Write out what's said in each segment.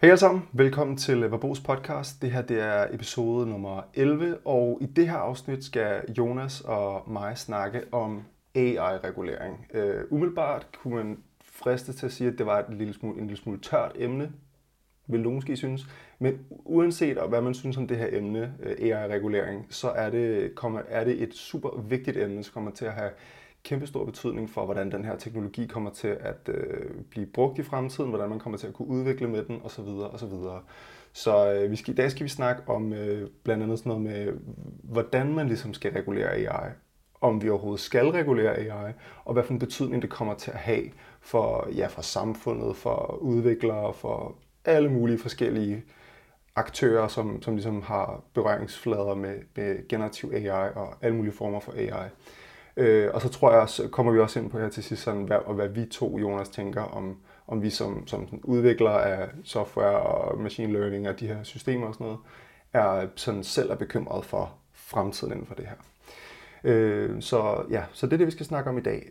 Hej alle sammen, velkommen til VERBOS podcast. Det her det er episode nummer 11, og i det her afsnit skal Jonas og mig snakke om AI-regulering. Umiddelbart kunne man friste til at sige, at det var en lille smule tørt emne, vil du måske synes. Men uanset hvad man synes om det her emne, AI-regulering, så er det et super vigtigt emne, som kommer til at have kæmpestor betydning for, hvordan den her teknologi kommer til at blive brugt i fremtiden, hvordan man kommer til at kunne udvikle med den, osv. osv. Så i dag skal vi snakke om blandt andet sådan noget med, hvordan man ligesom skal regulere AI, om vi overhovedet skal regulere AI, og hvad for en betydning det kommer til at have for samfundet, for udviklere, for alle mulige forskellige aktører, som ligesom har berøringsflader med generativ AI og alle mulige former for AI. Og så tror jeg også, kommer vi også ind på her til sidst, sådan, hvad vi to, Jonas, tænker om vi som udviklere af software og machine learning og de her systemer og sådan noget, er sådan selv er bekymret for fremtiden inden for det her. Så det er det, vi skal snakke om i dag.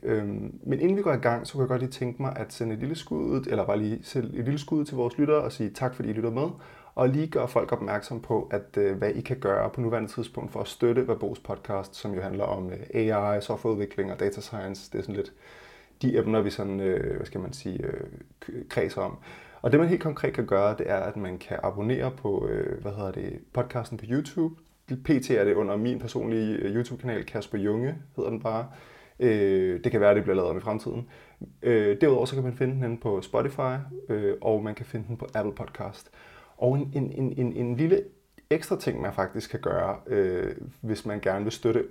Men inden vi går i gang, så kan jeg godt lige tænke mig at sende et lille skud ud, eller bare lige sende et lille skud ud til vores lyttere og sige tak, fordi I lytter med, og lige gøre folk opmærksom på, at hvad I kan gøre på nuværende tidspunkt for at støtte VERBOS podcast, som jo handler om AI, softwareudvikling og data science. Det er sådan lidt de emner, vi sådan, kredser om. Og det, man helt konkret kan gøre, det er, at man kan abonnere på, podcasten på YouTube. PT er det under min personlige YouTube-kanal, Kasper Junge hedder den bare. Det kan være, at det bliver lavet om i fremtiden. Derudover så kan man finde den inde på Spotify, og man kan finde den på Apple Podcast. Og en lille ekstra ting, man faktisk kan gøre, hvis man gerne vil støtte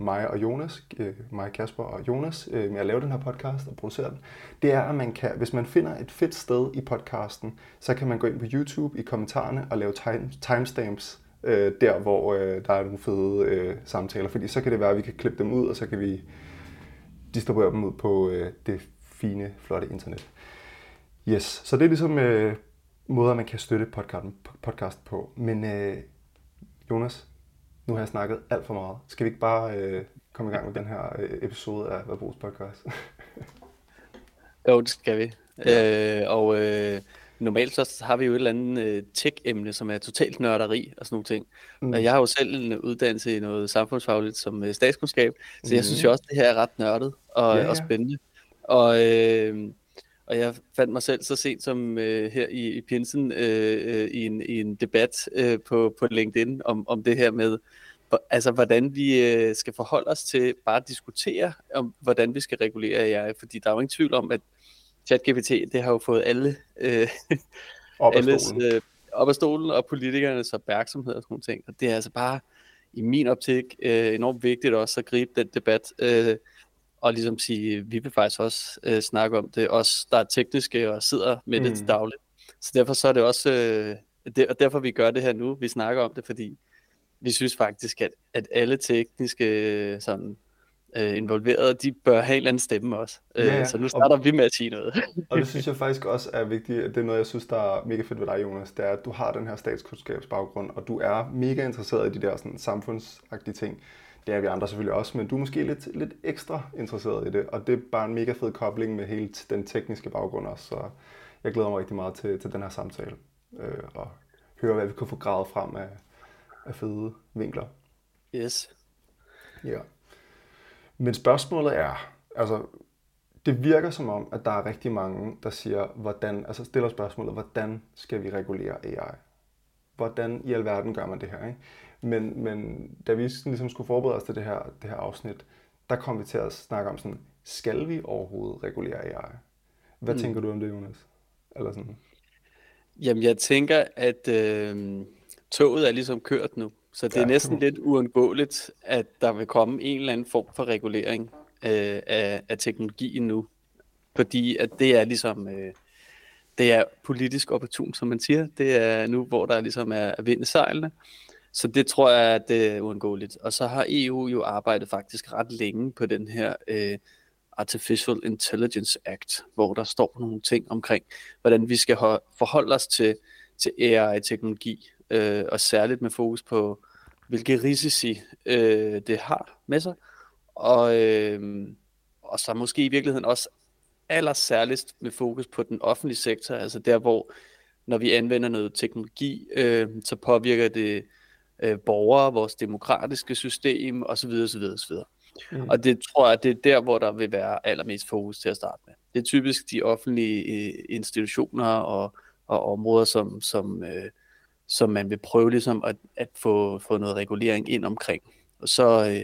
mig, Kasper og Jonas, med at lave den her podcast og producere den, det er, at man kan, hvis man finder et fedt sted i podcasten, så kan man gå ind på YouTube i kommentarerne og lave timestamps, der hvor der er nogle fede samtaler, fordi så kan det være, at vi kan klippe dem ud, og så kan vi distribuere dem ud på det fine, flotte internet. Yes, så det er ligesom måder, man kan støtte podcast på. Men Jonas, nu har jeg snakket alt for meget. Skal vi ikke bare komme i gang med den her episode af VERBOS podcast? Jo, det skal vi. Ja. Normalt så har vi jo et eller andet tech-emne, som er totalt nørderi og sådan nogle ting. Og jeg har jo selv en uddannelse i noget samfundsfagligt som statskundskab, så jeg synes jo også, det her er ret nørdet og, og spændende. Og jeg fandt mig selv så sent som her i pinsen i en debat på LinkedIn om det her med, altså hvordan vi skal forholde os til bare at diskutere om, hvordan vi skal regulere AI. Fordi der er jo ingen tvivl om, at ChatGPT, det har jo fået alle op af stolen og politikernes opmærksomhed og sådan nogle ting. Og det er altså bare i min optik enormt vigtigt også at gribe den debat og ligesom sige, vi vil faktisk også snakke om det, os der er tekniske og sidder med det til dagligt. Så derfor så er det også, og derfor vi gør det her nu, vi snakker om det, fordi vi synes faktisk, at alle tekniske sådan involverede, de bør have en eller anden stemme også. Ja. Så nu starter vi med at sige noget. Og det synes jeg faktisk også er vigtigt, det er noget, jeg synes, der er mega fedt ved dig, Jonas, det er, at du har den her statskundskabsbaggrund, og du er mega interesseret i de der sådan, samfundsagtige ting. Det er vi andre selvfølgelig også, men du er måske lidt ekstra interesseret i det, og det er bare en mega fed kobling med hele den tekniske baggrund også, så jeg glæder mig rigtig meget til den her samtale, og høre, hvad vi kunne få gravet frem af fede vinkler. Yes. Ja. Men spørgsmålet er, altså, det virker som om, at der er rigtig mange, der siger, stiller spørgsmålet, hvordan skal vi regulere AI? Hvordan i alverden gør man det her, ikke? Men da vi ligesom skulle forberede os til det her afsnit, der kom vi til at snakke om sådan, skal vi overhovedet regulere AI? Hvad tænker du om det, Jonas? Eller sådan? Jamen, jeg tænker, at toget er ligesom kørt nu. Så det er næsten lidt uundgåeligt, at der vil komme en eller anden form for regulering af teknologien nu. Fordi at det er ligesom, det er politisk opportunt, som man siger. Det er nu, hvor der ligesom er vind i sejlene. Så det tror jeg, at det er uundgåeligt. Og så har EU jo arbejdet faktisk ret længe på den her Artificial Intelligence Act, hvor der står nogle ting omkring, hvordan vi skal forholde os til AI-teknologi, og særligt med fokus på, hvilke risici det har med sig. Og så måske i virkeligheden også allersærligst med fokus på den offentlige sektor, altså der, hvor når vi anvender noget teknologi, så påvirker det borgere, vores demokratiske system osv. Og det tror jeg, det er der, hvor der vil være allermest fokus til at starte med. Det er typisk de offentlige institutioner og områder, som man vil prøve ligesom at få noget regulering ind omkring. Og så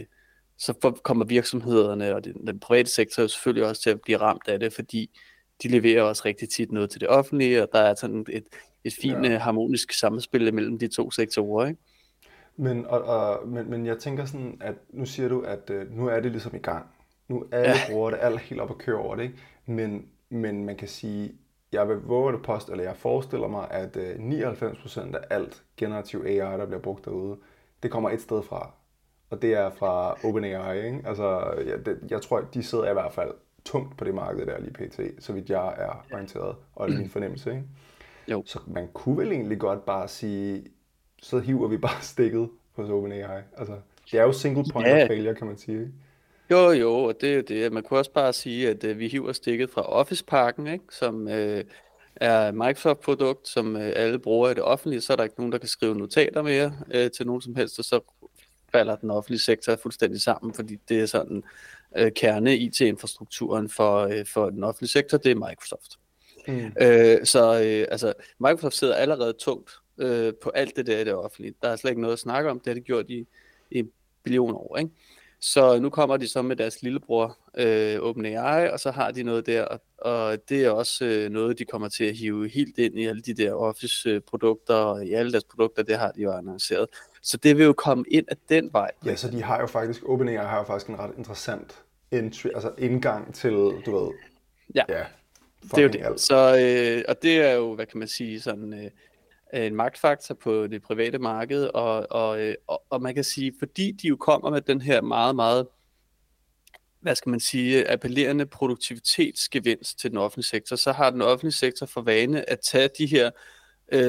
kommer virksomhederne og den private sektor selvfølgelig også til at blive ramt af det, fordi de leverer også rigtig tit noget til det offentlige, og der er sådan et fint harmonisk samspil mellem de to sektorer, ikke? Men jeg tænker sådan, at nu siger du, at nu er det ligesom i gang. Nu alle bruger det, alle helt op at køre over det, ikke? Men man kan sige, jeg forestiller mig, at 99% af alt generativ AI, der bliver brugt derude, det kommer et sted fra. Og det er fra OpenAI, ikke? Altså, jeg tror, de sidder i hvert fald tungt på det marked der lige pt, så vidt jeg er orienteret, og det er min fornemmelse, ikke? Jo. Så man kunne vel egentlig godt bare sige, så hiver vi bare stikket hos OpenAI. Altså, det er jo single point of failure, kan man sige, ikke? Jo, og det er jo det. Man kunne også bare sige, at vi hiver stikket fra Office-pakken, ikke? Som er Microsoft-produkt, som alle bruger i det offentlige, så er der ikke nogen, der kan skrive notater mere til nogen som helst, og så falder den offentlige sektor fuldstændig sammen, fordi det er sådan kerne-IT-infrastrukturen for den offentlige sektor, det er Microsoft. Så Microsoft sidder allerede tungt på alt det der i det offentlige. Der er slet ikke noget at snakke om, det har de gjort i billioner år, ikke? Så nu kommer de så med deres lillebror OpenAI, og så har de noget der, og det er også noget, de kommer til at hive helt ind i alle de der Office-produkter, og i alle deres produkter, det har de jo annonceret. Så det vil jo komme ind af den vej. Ja, så de har jo faktisk, OpenAI har jo faktisk en ret interessant indgang til, du ved... Ja, det er jo det. Alt. Så, og det er jo, hvad kan man sige, sådan... en magtfaktor på det private marked, og man kan sige, fordi de jo kommer med den her meget, meget, hvad skal man sige, appellerende produktivitetsgevinst til den offentlige sektor, så har den offentlige sektor for vane at tage de her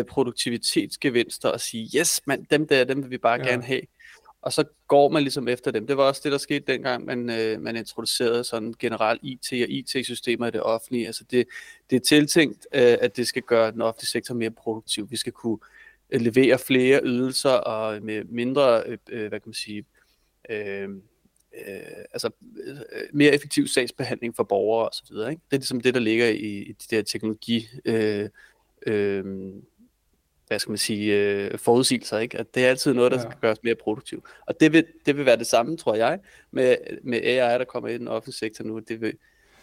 produktivitetsgevinster og sige, yes, man, dem vil vi bare gerne have. Og så går man ligesom efter dem. Det var også det, der skete dengang, man introducerede sådan generelt IT og IT-systemer i det offentlige. Altså det er tiltænkt, at det skal gøre den offentlige sektor mere produktiv. Vi skal kunne levere flere ydelser og med mindre, hvad kan man sige, mere effektiv sagsbehandling for borgere og så videre, ikke? Det er ligesom det, der ligger i de der teknologi. Hvad skal man sige, forudsigelser, ikke? At det er altid noget, der skal gøres mere produktivt. Og det vil være det samme, tror jeg, med AI, der kommer ind i den offentlige sektor nu. Det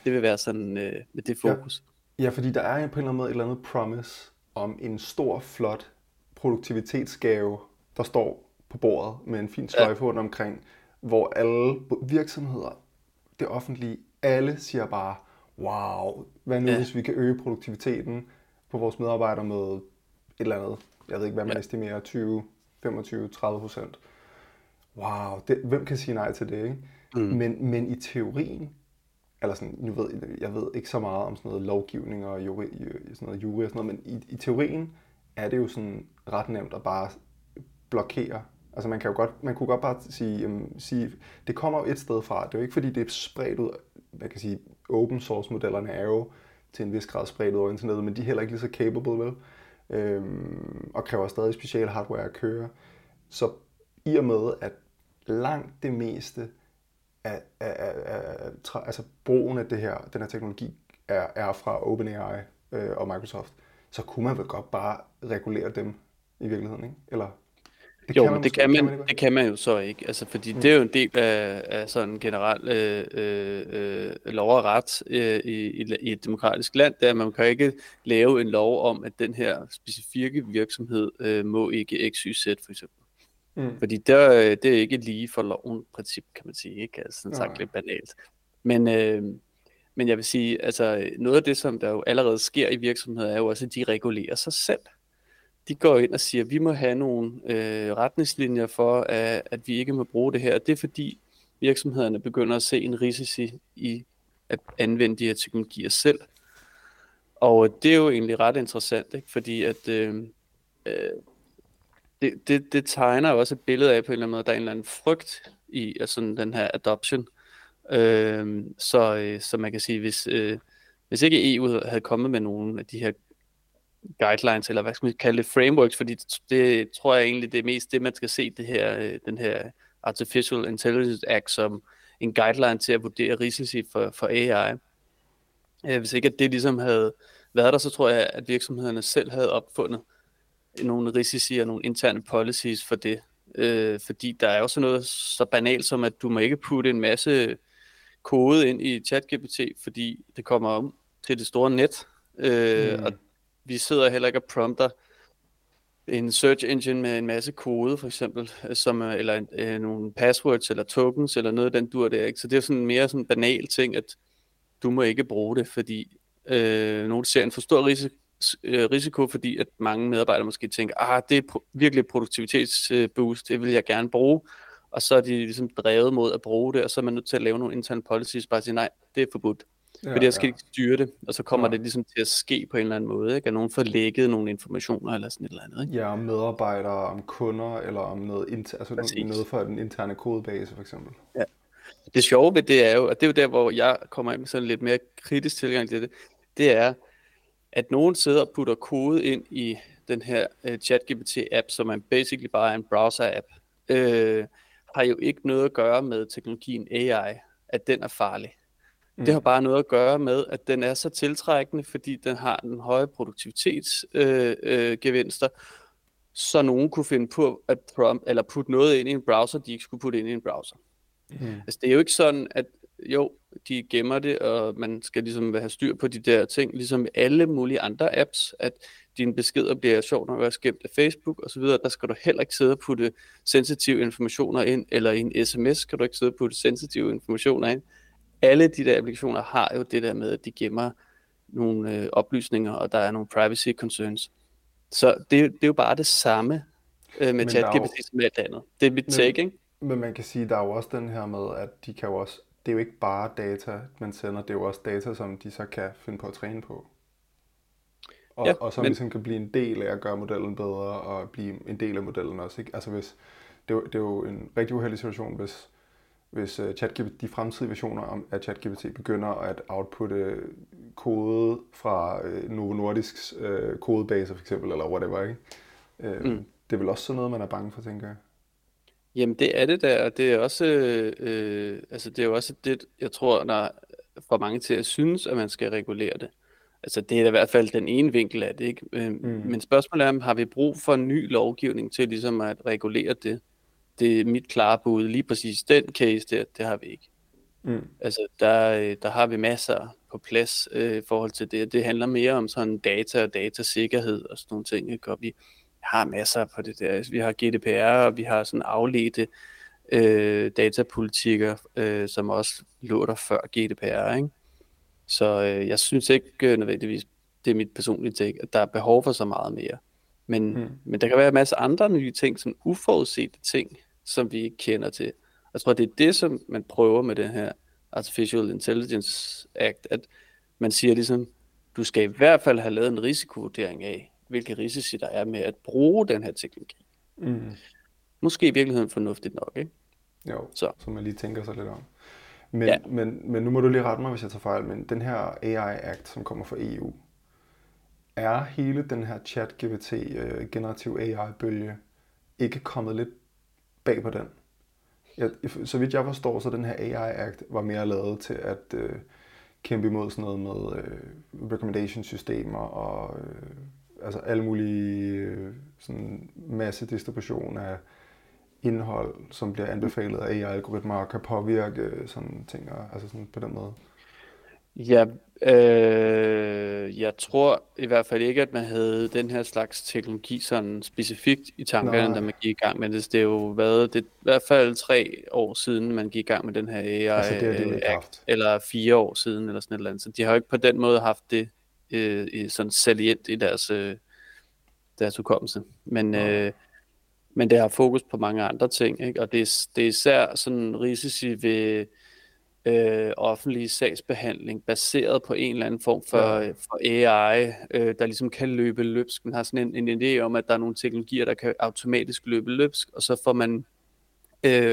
vil være sådan med det fokus. Ja, fordi der er på en eller anden måde et eller andet promise om en stor, flot produktivitetsgave, der står på bordet med en fin sløjfe rundt omkring, hvor alle virksomheder, det offentlige, alle siger bare, wow, hvad nu hvis vi kan øge produktiviteten på vores medarbejdere med et eller andet, jeg ved ikke, hvad man estimerer, 20, 25, 30%. Wow, hvem kan sige nej til det, ikke? Men i teorien, eller sådan, jeg ved ikke så meget om sådan noget lovgivning og jure og sådan noget, men i teorien er det jo sådan ret nemt at bare blokere. Altså man kunne godt bare sige, det kommer jo et sted fra. Det er jo ikke fordi det er spredt ud, man kan sige, open source modellerne er jo til en vis grad spredt ud over internettet, men de er heller ikke lige så capable, vel? Og kræver stadig special hardware at køre. Så i og med, at langt det meste altså brugen af den her teknologi er fra OpenAI og Microsoft, så kunne man vel godt bare regulere dem i virkeligheden, ikke? Eller, det kan man jo så ikke, altså, fordi det er jo en del af sådan generelt lov og ret i et demokratisk land, der man kan ikke lave en lov om, at den her specifikke virksomhed må ikke XYZ for eksempel. Fordi det er ikke lige for loven princip, kan man sige, ikke? Altså sådan sagt lidt banalt. Men jeg vil sige, altså noget af det, som der jo allerede sker i virksomheder, er jo også, at de regulerer sig selv. De går ind og siger, at vi må have nogle retningslinjer for, at vi ikke må bruge det her. Og det er fordi virksomhederne begynder at se en risici i at anvende de her teknologier selv. Og det er jo egentlig ret interessant, ikke? Fordi at, det tegner også et billede af på en eller anden måde, der er en eller anden frygt i altså den her adoption. Så man kan sige, hvis ikke EU havde kommet med nogle af de her guidelines, eller hvad skal man kalde det, frameworks, fordi det tror jeg egentlig, det er mest det, man skal se det her, den her Artificial Intelligence Act som en guideline til at vurdere risici for AI. Hvis ikke at det ligesom havde været der, så tror jeg, at virksomhederne selv havde opfundet nogle risici og nogle interne policies for det. Fordi der er jo sådan noget så banalt som, at du må ikke putte en masse kode ind i ChatGPT, fordi det kommer om til det store net. Og vi sidder heller ikke og prompter en search engine med en masse kode, for eksempel, som, eller nogle passwords eller tokens eller noget den dur der. Ikke? Så det er sådan mere sådan en banal ting, at du må ikke bruge det, fordi nogen ser en for stor risiko, fordi at mange medarbejdere måske tænker, det er virkelig produktivitetsboost, det vil jeg gerne bruge, og så er de ligesom drevet mod at bruge det, og så er man nødt til at lave nogle interne policies, bare sige, nej, det er forbudt, fordi jeg skal ikke styre det, og så kommer det ligesom til at ske på en eller anden måde, ikke? At nogen får lækket nogle informationer eller sådan et eller andet. Ikke? Ja, om medarbejdere, om kunder, eller om noget, noget for den interne kodebase for eksempel. Ja. Det sjove ved det er jo, og det er jo der, hvor jeg kommer ind med sådan lidt mere kritisk tilgang til det, det er, at nogen sidder og putter kode ind i den her ChatGPT-app, som er basically bare en browser-app, har jo ikke noget at gøre med teknologien AI, at den er farlig. Det har bare noget at gøre med, at den er så tiltrækkende, fordi den har den høje produktivitetsgevinster, så nogen kunne finde på at putte noget ind i en browser, de ikke skulle putte ind i en browser. Altså, det er jo ikke sådan, at jo, de gemmer det, og man skal ligesom have styr på de der ting, ligesom alle mulige andre apps, at dine beskeder bliver sjovt nok også gemt af Facebook osv., der skal du heller ikke sidde og putte sensitive informationer ind, eller i en sms skal du ikke sidde og putte sensitive informationer ind. Alle de der applikationer har jo det der med, at de gemmer nogle oplysninger, og der er nogle privacy concerns. Så det er jo bare det samme med ChatGPT som alt andet. Det er mit take, ikke? Men man kan sige, der er jo også den her med, at de kan jo også, det er jo ikke bare data, man sender, det er jo også data, som de så kan finde på at træne på. Og som ligesom kan blive en del af at gøre modellen bedre, og blive en del af modellen også, ikke? Altså hvis, det er jo en rigtig uheldig situation, hvis ChatGPT, de fremtidige versioner af ChatGPT begynder at outputte kode fra Novo Nordisks kodebase for eksempel, eller whatever, ikke? Det er vel også sådan noget, man er bange for, tænker jeg. Jamen det er det der, og det er også, altså det er jo også det, jeg tror, der får mange til at synes, at man skal regulere det. Altså det er i hvert fald den ene vinkel af det, ikke? Men spørgsmålet er, har vi brug for en ny lovgivning til ligesom at regulere det? Det er mit klare bud, lige præcis den case der, det har vi ikke. Altså der har vi masser på plads i forhold til det, og det handler mere om sådan data og datasikkerhed og sådan nogle ting, ikke? Vi har masser på det der. Vi har GDPR, og vi har sådan afledte datapolitikker, som også lå der før GDPR, ikke? Så jeg synes ikke nødvendigvis, det er mit personlige take, at der er behov for så meget mere. Men der kan være en masse andre nye ting, sådan uforudsete ting, som vi ikke kender til. Jeg tror, det er det, som man prøver med den her Artificial Intelligence Act, at man siger ligesom, du skal i hvert fald have lavet en risikovurdering af, hvilke risici der er med at bruge den her teknologi. Måske i virkeligheden fornuftigt nok, ikke? Jo, så man lige tænker sig lidt om. Men nu må du lige rette mig, hvis jeg tager fejl, men den her AI Act, som kommer fra EU, er hele den her ChatGPT generativ AI-bølge ikke kommet lidt bag på den? Så vidt jeg forstår, så den her AI Act var mere lavet til at kæmpe imod sådan noget med recommendation-systemer og... altså alle mulige sådan masse distribution af indhold, som bliver anbefalet af AI-algoritmer og kan påvirke sådan ting, altså sådan på den måde. Ja, jeg tror i hvert fald ikke, at man havde den her slags teknologi sådan specifikt i tankerne, da man gik i gang med det. Det er jo været i hvert fald 3 år siden, man gik i gang med den her AI-act, altså eller 4 år siden, eller sådan et eller andet. Så de har jo ikke på den måde haft det sådan salient i deres hukommelse, men det har fokus på mange andre ting, ikke? Og det er især sådan risici ved offentlig sagsbehandling baseret på en eller anden form for AI, der ligesom kan løbe løbsk. Man har sådan en idé om, at der er nogle teknologier, der kan automatisk løbe løbsk, og så får man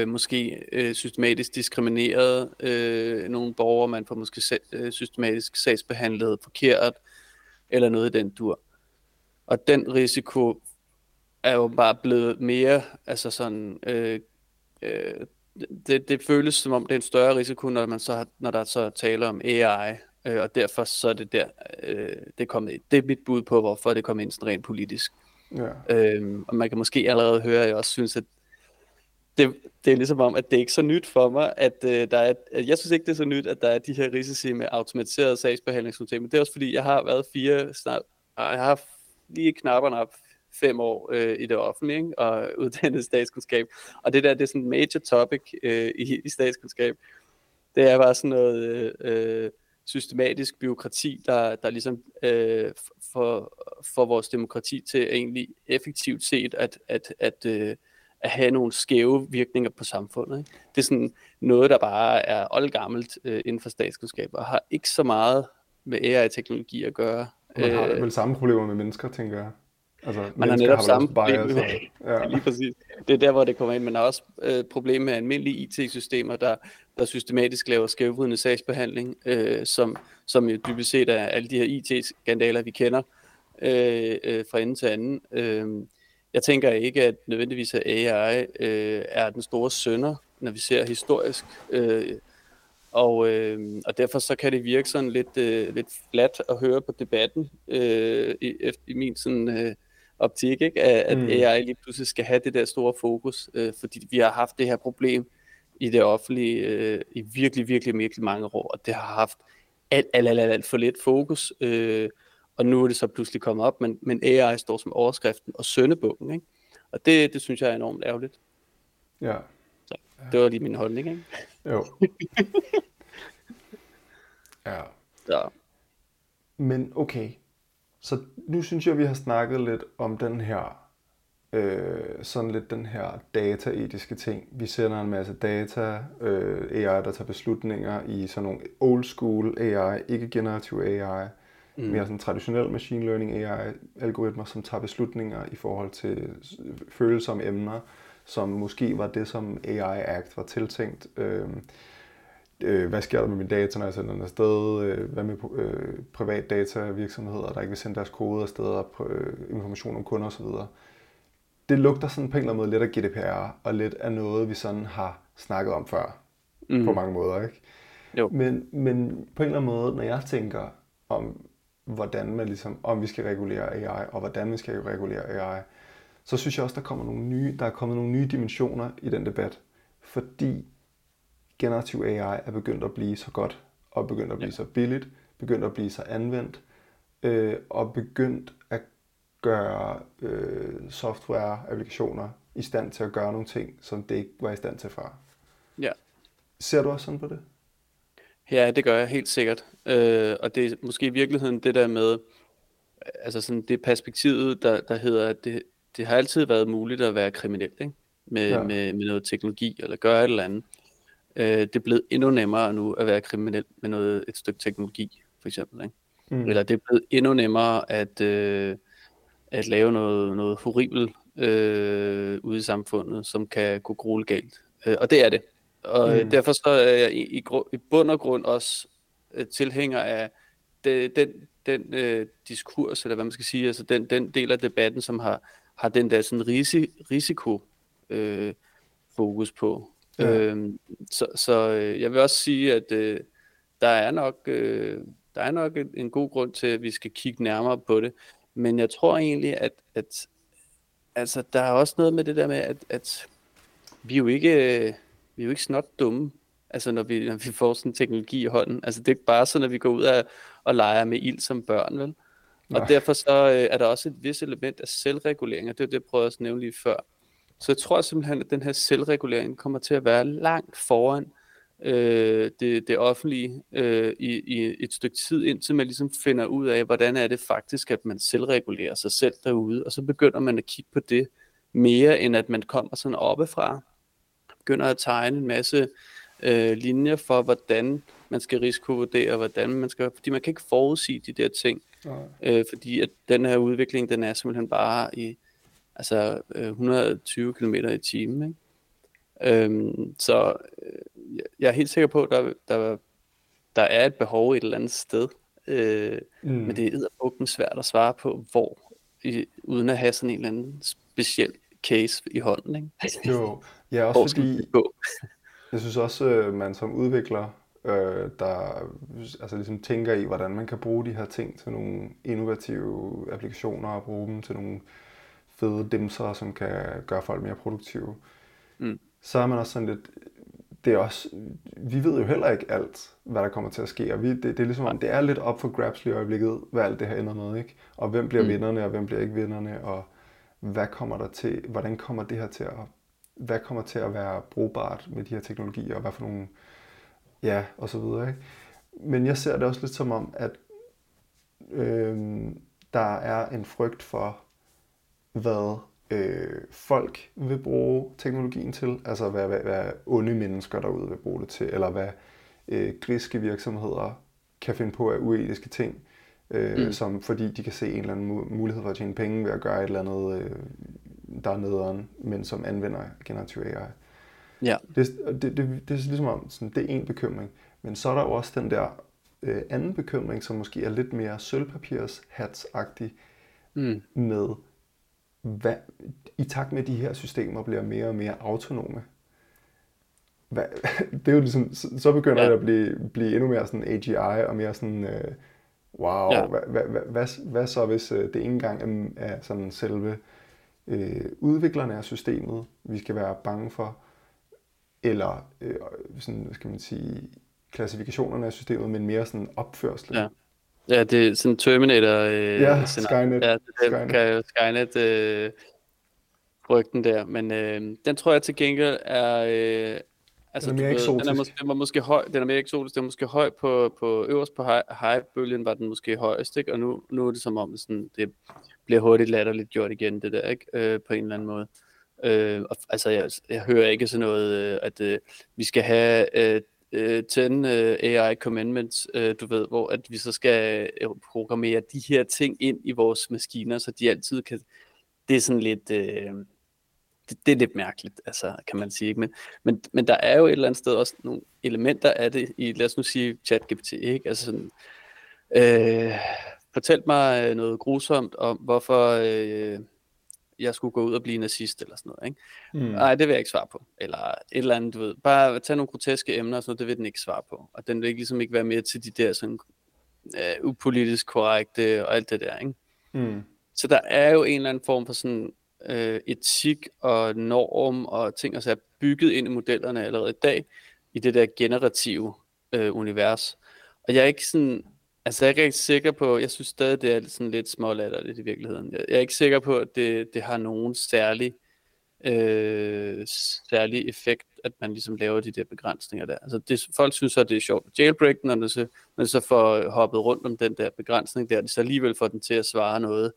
måske systematisk diskrimineret nogle borgere, man får måske systematisk sagsbehandlet forkert, eller noget i den dur. Og den risiko er jo bare blevet mere, altså sådan, det føles som om det er en større risiko, når der så taler om AI, og derfor så er det der, det er kommet ind. Det er mit bud på, hvorfor det kommer ind sådan rent politisk. Ja. Og man kan måske allerede høre, at jeg også synes, at det er ligesom om, at det er ikke så nyt for mig, at jeg synes ikke, det er så nyt, at der er de her risici med automatiserede sagsbehandlingssystemer. Det er også fordi, jeg har været jeg har lige knapperne op 5 år i det offentlige, ikke? Og uddannet statskundskab. Og det der, det er sådan en major topic i statskundskab. Det er bare sådan noget systematisk byråkrati, der ligesom får vores demokrati til egentlig effektivt set at have nogle skæve virkninger på samfundet, ikke? Det er sådan noget, der bare er oldgammelt inden for statskundskab, og har ikke så meget med AI-teknologi at gøre. Man har vel samme problemer med mennesker, tænker jeg. Altså, man har netop samme problemer med ja. Lige præcis. Det er der, hvor det kommer ind. Man har også problemer med almindelige IT-systemer, der systematisk laver skævvridende sagsbehandling, som jo dybest set er alle de her IT-skandaler, vi kender fra ende til anden. Jeg tænker ikke, at nødvendigvis at AI er den store synder, når vi ser historisk. Og derfor så kan det virke sådan lidt flat at høre på debatten i min sådan, optik, ikke? At AI lige pludselig skal have det der store fokus, fordi vi har haft det her problem i det offentlige i virkelig, virkelig, virkelig mange år, og det har haft alt for lidt fokus. Og nu er det så pludselig kommet op, men AI står som overskriften og syndebukken, ikke? Og det synes jeg er enormt ærgerligt. Ja. Så, det var lige min holdning, ikke? Jo. Ja. Ja. Men okay, så nu synes jeg, vi har snakket lidt om den her, sådan lidt den her dataetiske ting. Vi sender en masse data, AI, der tager beslutninger i sådan nogle old school AI, ikke generativ AI. Mere sådan traditionel machine learning AI-algoritmer, som tager beslutninger i forhold til følsomme emner, som måske var det, som AI Act var tiltænkt. Hvad sker der med mine data, når jeg sender den afsted? Hvad med privat data, virksomheder, der ikke vil sende deres koder afsted, information om kunder osv.? Det lugter sådan på en eller anden måde lidt af GDPR, og lidt af noget, vi sådan har snakket om før, på mange måder, ikke? Jo. Men på en eller anden måde, når jeg tænker om hvordan man ligesom, om vi skal regulere AI, og hvordan vi skal regulere AI, så synes jeg også, der er kommet nogle nye dimensioner i den debat, fordi generativ AI er begyndt at blive så godt, og begyndt at blive så billigt, begyndt at blive så anvendt, og begyndt at gøre software-applikationer i stand til at gøre nogle ting, som det ikke var i stand til før. Ja. Ser du også sådan på det? Ja, det gør jeg helt sikkert. Og det er måske i virkeligheden det der med, altså sådan det perspektivet, der hedder, at det har altid været muligt at være kriminel, ikke? Med noget teknologi eller gøre et eller andet. Det er blevet endnu nemmere nu at være kriminel med et stykke teknologi, for eksempel, ikke? Eller det er blevet endnu nemmere at lave noget horribelt ude i samfundet, som kan gå grueligt galt. Og det er det. Og derfor så er jeg i bund og grund også tilhænger af den diskurs, eller hvad man skal sige, altså den del af debatten, som har den der sådan risiko fokus på. Ja. Så jeg vil også sige, at der er nok en god grund til, at vi skal kigge nærmere på det. Men jeg tror egentlig, at altså, der er også noget med det der med, at vi jo ikke... Vi er jo ikke snot dumme, altså når vi får sådan en teknologi i hånden. Altså det er ikke bare sådan, at vi går ud og leger med ild som børn, vel? Og derfor så er der også et vis element af selvregulering, og det er det, jeg prøvede at nævne lige før. Så jeg tror simpelthen, at den her selvregulering kommer til at være langt foran det offentlige i et stykke tid, indtil man ligesom finder ud af, hvordan er det faktisk, at man selvregulerer sig selv derude, og så begynder man at kigge på det mere, end at man kommer sådan oppefra. Begynder at tegne en masse linjer for, hvordan man skal risikovurdere, hvordan man skal, fordi man kan ikke forudsige de der ting, fordi at den her udvikling, den er simpelthen bare i 120 km/t, ikke? Så jeg er helt sikker på, at der er et behov et eller andet sted, men det er edderbukken svært at svare på, hvor uden at have sådan en eller anden speciel case i hånden, ikke? Jo, ja, også fordi jeg synes også, man som udvikler, der altså ligesom tænker i, hvordan man kan bruge de her ting til nogle innovative applikationer og bruge dem til nogle fede dimser, som kan gøre folk mere produktive. Mm. Så er man også sådan lidt, det er også, vi ved jo heller ikke alt, hvad der kommer til at ske, og det er ligesom, det er lidt op for grabs lige i øjeblikket, hvad alt det her ender med, ikke? Og hvem bliver vinderne, og hvem bliver ikke vinderne, og hvad kommer der til, hvordan kommer det her til at, hvad kommer til at være brugbart med de her teknologier, og hvad for nogle, ja, og så videre, ikke? Men jeg ser det også lidt som om, at der er en frygt for, hvad folk vil bruge teknologien til, altså hvad onde mennesker derude vil bruge det til, eller hvad griske virksomheder kan finde på af uetiske ting, som, fordi de kan se en eller anden mulighed for at tjene penge ved at gøre et eller andet, der er nederen, men som anvender generativ AI. Ja. Det er ligesom om, sådan, det er en bekymring, men så er der jo også den der anden bekymring, som måske er lidt mere sølvpapirshatsagtig med hvad, i takt med, de her systemer bliver mere og mere autonome. Hvad, det er jo ligesom, så begynder det at blive endnu mere sådan AGI og mere sådan, hvad så hvis det ikke engang er sådan selve udviklerne af systemet, vi skal være bange for, eller sådan, hvad skal man sige, klassifikationerne af systemet, men mere sådan opførsel. Ja. Ja, det er sådan Terminator... Skynet. Ja, det er Skynet-rygten der. Men den tror jeg til gengæld er... altså, den er mere eksotisk. Den er mere eksotisk. Den er måske høj på øverst på hype-bølgen, var den måske højst, ikke? Og nu er det som om, sådan, det bliver hurtigt latterligt gjort igen, det der, ikke? På en eller anden måde. Altså, jeg hører ikke sådan noget, at vi skal have... 10 AI commandments, du ved, hvor at vi så skal programmere de her ting ind i vores maskiner, så de altid kan. Det er sådan lidt det er lidt mærkeligt, altså, kan man sige, ikke? Men der er jo et eller andet sted også nogle elementer af det i, lad os nu sige, ChatGPT, ikke? Altså sådan, fortæl mig noget grusomt om, hvorfor jeg skulle gå ud og blive nazist, eller sådan noget, ikke? Nej, det vil jeg ikke svare på. Eller et eller andet, du ved. Bare tage nogle groteske emner og sådan noget, det vil den ikke svare på. Og den vil ikke være med til de der sådan upolitisk korrekte og alt det der, ikke? Mm. Så der er jo en eller anden form for sådan etik og norm og ting, og så er bygget ind i modellerne allerede i dag, i det der generative univers. Og jeg er ikke sådan... Altså, jeg er ikke sikker på, jeg synes stadig, det er sådan lidt smålatterligt i virkeligheden. Jeg er ikke sikker på, at det har nogen særlig effekt, at man ligesom laver de der begrænsninger der. Altså, folk synes så, det er sjovt at jailbreak den, men så får hoppet rundt om den der begrænsning der, så alligevel får den til at svare noget,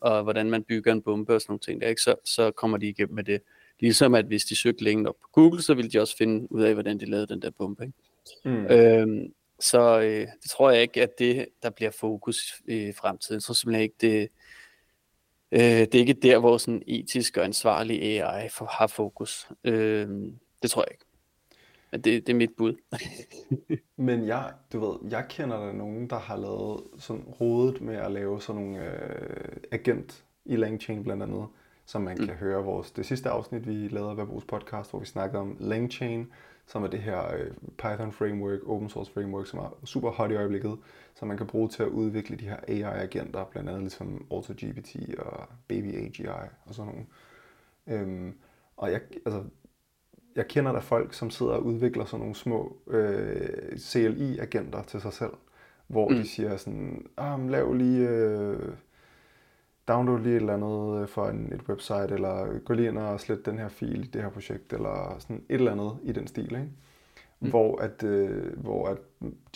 og hvordan man bygger en bombe og sådan nogle ting der, ikke? Så kommer de igennem med det. Ligesom at hvis de søgte længe op på Google, så ville de også finde ud af, hvordan de lavede den der bombe, ikke? Så det tror jeg ikke, at det, der bliver fokus i fremtiden. Jeg tror simpelthen ikke, det er ikke der, hvor sådan etisk og ansvarlig AI har fokus. Det tror jeg ikke. Men det er mit bud. Men jeg kender der nogen, der har lavet sådan rodet med at lave sådan nogle agent i LangChain blandt andet, som man kan høre det sidste afsnit, vi lavede af VERBOS podcast, hvor vi snakkede om LangChain, som er det her Python framework, open source framework, som er super hot i øjeblikket, som man kan bruge til at udvikle de her AI-agenter, blandt andet ligesom AutoGPT og BabyAGI og sådan nogle. Og jeg kender der folk, som sidder og udvikler sådan nogle små CLI-agenter til sig selv, hvor de siger sådan, lav lige... download lige et eller andet fra et website, eller gå lige ind og slet den her fil i det her projekt, eller sådan et eller andet i den stil, ikke? Hvor at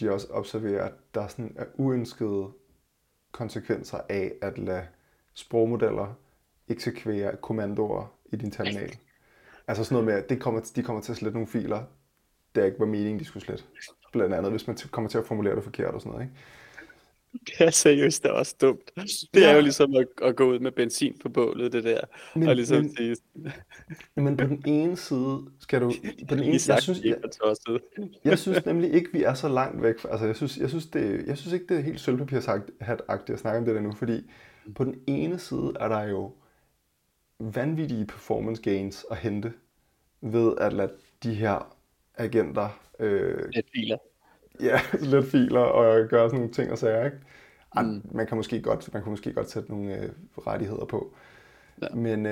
de også observerer, at der sådan er uønskede konsekvenser af at lade sprogmodeller eksekvere kommandoer i din terminal. Altså sådan noget med, at de kommer til at slette nogle filer, der ikke var meningen, de skulle slette. Blandt andet, hvis man kommer til at formulere det forkert og sådan noget, ikke? Det er seriøst, det er også dumt. Det er jo ligesom at gå ud med benzin på bålet, det der. Og ligesom sige... men på den ene side skal du... På den ene side, jeg synes nemlig ikke, vi er så langt væk. Altså, jeg synes ikke, det er helt sølvpapirsagtigt at snakke om det der nu, fordi På den ene side er der jo vanvittige performance gains at hente ved at lade de her agenter let filer og gøre sådan nogle ting og sager, ikke? Man kan måske godt sætte nogle rettigheder på, ja. men på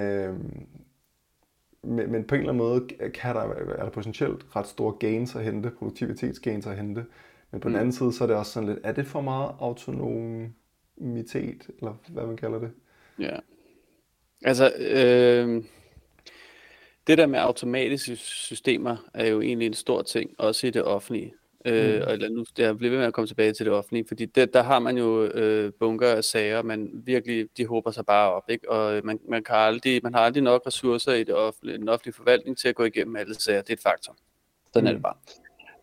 en eller anden måde er der potentielt ret store gains at hente, produktivitetsgains at hente, men på den anden side så er det også sådan lidt, er det for meget autonomitet, eller hvad man kalder det? Ja, altså det der med automatiske systemer er jo egentlig en stor ting, også i det offentlige. Jeg bliver ved med at komme tilbage til det offentlige, fordi der har man jo bunker af sager, man virkelig, de hober sig bare op, ikke? Og man har aldrig nok ressourcer i den offentlige forvaltning til at gå igennem alle sager. Det er et faktor. Sådan er det bare.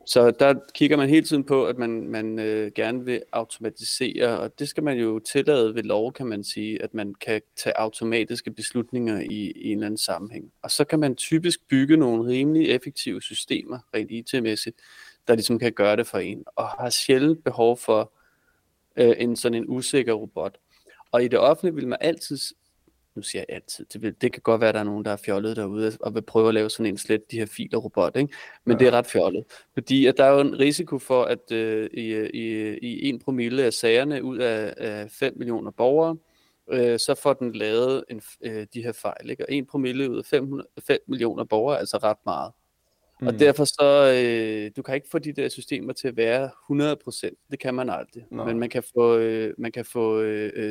Så der kigger man hele tiden på, at man gerne vil automatisere, og det skal man jo tillade ved lov, kan man sige, at man kan tage automatiske beslutninger i en eller anden sammenhæng. Og så kan man typisk bygge nogle rimelig effektive systemer, rent IT-mæssigt, der ligesom kan gøre det for en, og har sjældent behov for en usikker robot. Og i det offentlige vil man altid, nu siger jeg altid, det kan godt være, at der er nogen, der er fjollet derude, og vil prøve at lave sådan en slet de her filer robot, ikke? Men det er ret fjollet, fordi at der er jo en risiko for, at i 1% af sagerne ud af 5 millioner borgere, så får den lavet de her fejl, ikke? Og 1% ud af 5 millioner borgere er altså ret meget. Og derfor så, du kan ikke få de der systemer til at være 100%, det kan man aldrig. Nej. Men man kan få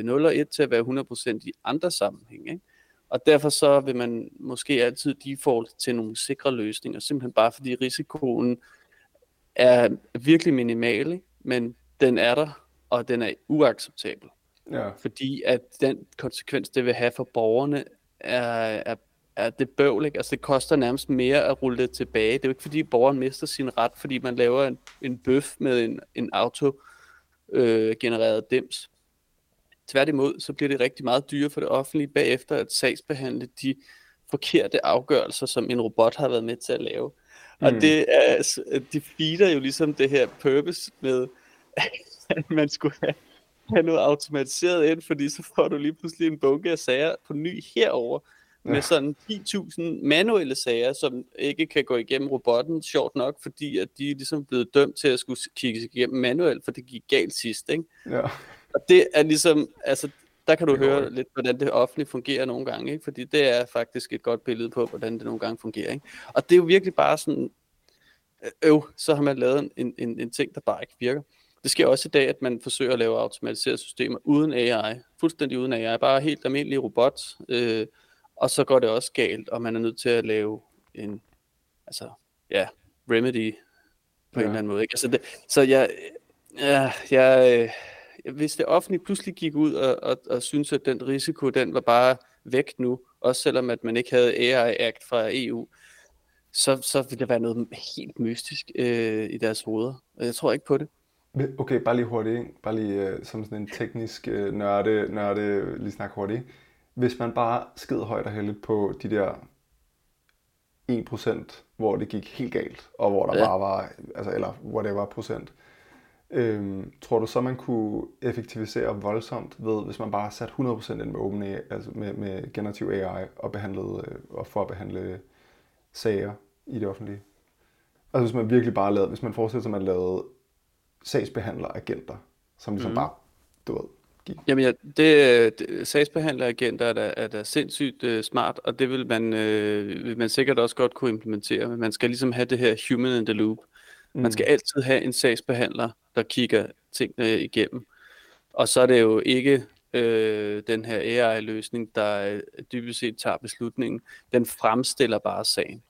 0 og 1 til at være 100% i andre sammenhæng, ikke? Og derfor så vil man måske altid default til nogle sikre løsninger, simpelthen bare fordi risikoen er virkelig minimal, ikke? Men den er der, og den er uacceptabel. Ja. Fordi at den konsekvens, det vil have for borgerne, er det bøvl, ikke? Altså det koster nærmest mere at rulle det tilbage. Det er jo ikke fordi borgeren mister sin ret, fordi man laver en bøf med en autogenereret dims. Tværtimod, så bliver det rigtig meget dyrere for det offentlige bagefter at sagsbehandle de forkerte afgørelser, som en robot har været med til at lave. Og det feeder jo ligesom det her purpose med, at man skulle have noget automatiseret ind, fordi så får du lige pludselig en bunke af sager på ny herover. Med sådan 10.000 manuelle sager, som ikke kan gå igennem robotten, sjovt nok, fordi at de er ligesom blevet dømt til at skulle kigge igennem manuelt, for det gik galt sidst, ikke? Ja. Og det er ligesom, altså, der kan du høre lidt, hvordan det offentlige fungerer nogle gange, ikke? Fordi det er faktisk et godt billede på, hvordan det nogle gange fungerer, ikke? Og det er jo virkelig bare sådan, så har man lavet en ting, der bare ikke virker. Det sker også i dag, at man forsøger at lave automatiserede systemer uden AI, fuldstændig uden AI, bare helt almindelige robot, og så går det også galt, og man er nødt til at lave en remedy på en eller anden måde, ikke? Altså hvis det offentlige pludselig gik ud og synes, at den risiko, den var bare væk nu, også selvom at man ikke havde AI Act fra EU, så ville der være noget helt mystisk i deres hoveder. Jeg tror ikke på det. Okay, bare lige hurtigt, bare lige som sådan en teknisk nørde lige snak hurtigt. Hvis man bare skider højt og heldigt på de der 1%, hvor det gik helt galt, og hvor der bare var, altså, eller whatever procent, tror du så, man kunne effektivisere voldsomt ved, hvis man bare satte 100% ind med OpenAI, altså med generativ AI og for at behandle sager i det offentlige? Altså hvis man virkelig bare lavede, hvis man forestiller sig, at man lavede sagsbehandleragenter, som ligesom bare, du ved, jamen ja, sagsbehandleragenter er da sindssygt smart, og det vil man sikkert også godt kunne implementere, men man skal ligesom have det her human in the loop. Man skal altid have en sagsbehandler, der kigger tingene igennem. Og så er det jo ikke den her AI-løsning, der dybest set tager beslutningen. Den fremstiller bare sagen.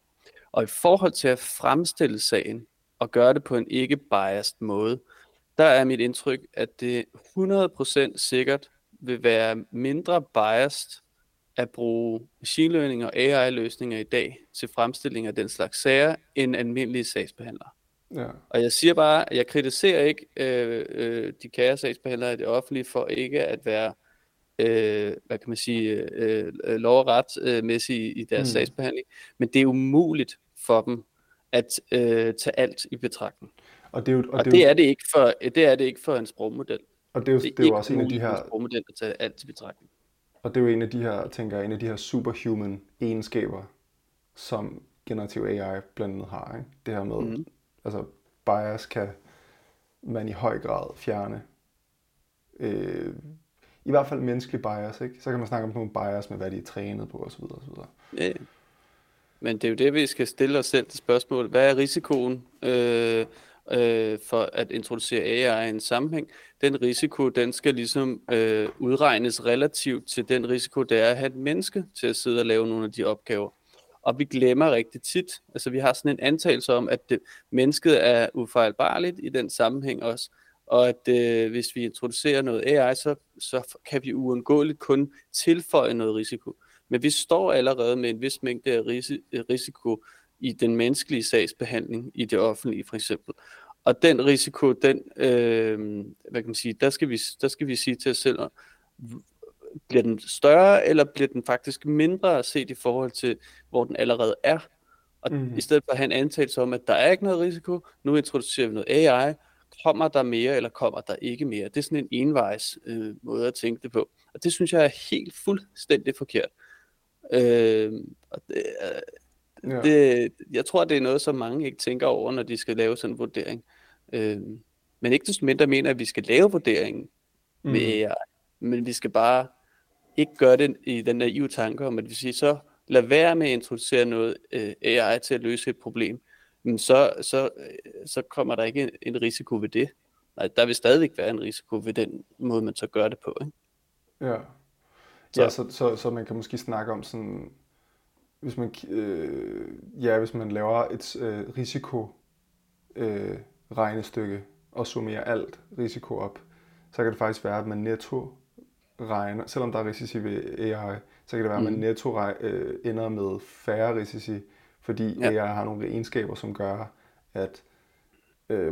Og i forhold til at fremstille sagen og gøre det på en ikke-biased måde, der er mit indtryk, at det 100% sikkert vil være mindre biased at bruge machine learning og AI-løsninger i dag til fremstilling af den slags sager, end almindelige sagsbehandlere. Ja. Og jeg siger bare, at jeg kritiserer ikke de kære sagsbehandlere i det offentlige for ikke at være, lov- og retsmæssige i deres sagsbehandling, men det er umuligt for dem at tage alt i betragtning. Og det er det ikke for en sprogmodel. Og det er jo, det er jo også en af de her sprogmodeller til alt til betragtning. Og det er jo en af de her, tænker jeg, en af de her superhuman egenskaber, som generativ AI blandt andet har, ikke? Det her med, altså bias kan man i høj grad fjerne. I hvert fald menneskelig bias, ikke? Så kan man snakke om nogle bias med, hvad de er trænet på, osv. Ja, men det er jo det, vi skal stille os selv til spørgsmål. Hvad er risikoen for at introducere AI i en sammenhæng? Den risiko, den skal ligesom udregnes relativt til den risiko, der er at have et menneske til at sidde og lave nogle af de opgaver. Og vi glemmer rigtig tit, altså vi har sådan en antagelse om, at mennesket er ufejlbarligt i den sammenhæng også, og at hvis vi introducerer noget AI, så kan vi uundgåeligt kun tilføje noget risiko. Men vi står allerede med en vis mængde af risiko i den menneskelige sagsbehandling i det offentlige for eksempel. Og den risiko, den, hvad kan man sige, der skal vi sige til os selv, bliver den større, eller bliver den faktisk mindre set i forhold til, hvor den allerede er? Og i stedet for at have en antagelse om, at der er ikke noget risiko, nu introducerer vi noget AI, kommer der mere, eller kommer der ikke mere? Det er sådan en envejs måde at tænke det på. Og det synes jeg er helt fuldstændig forkert. Jeg tror, det er noget, som mange ikke tænker over, når de skal lave sådan en vurdering. Men ikke desto mindre mener, at vi skal lave vurderingen med AI, men vi skal bare ikke gøre det i den naive tanke om, at hvis vi så lad være med at introducere noget AI til at løse et problem, så kommer der ikke en risiko ved det. Nej, der vil stadigvæk være en risiko ved den måde, man så gør det på, ikke? Ja. Så man kan måske snakke om sådan, hvis man, hvis man laver et risikoregnestykke og summerer alt risiko op, så kan det faktisk være, at man netto regner, selvom der er risici ved AI, så kan det være, at man netto ender med færre risici, fordi AI har nogle egenskaber, som gør, at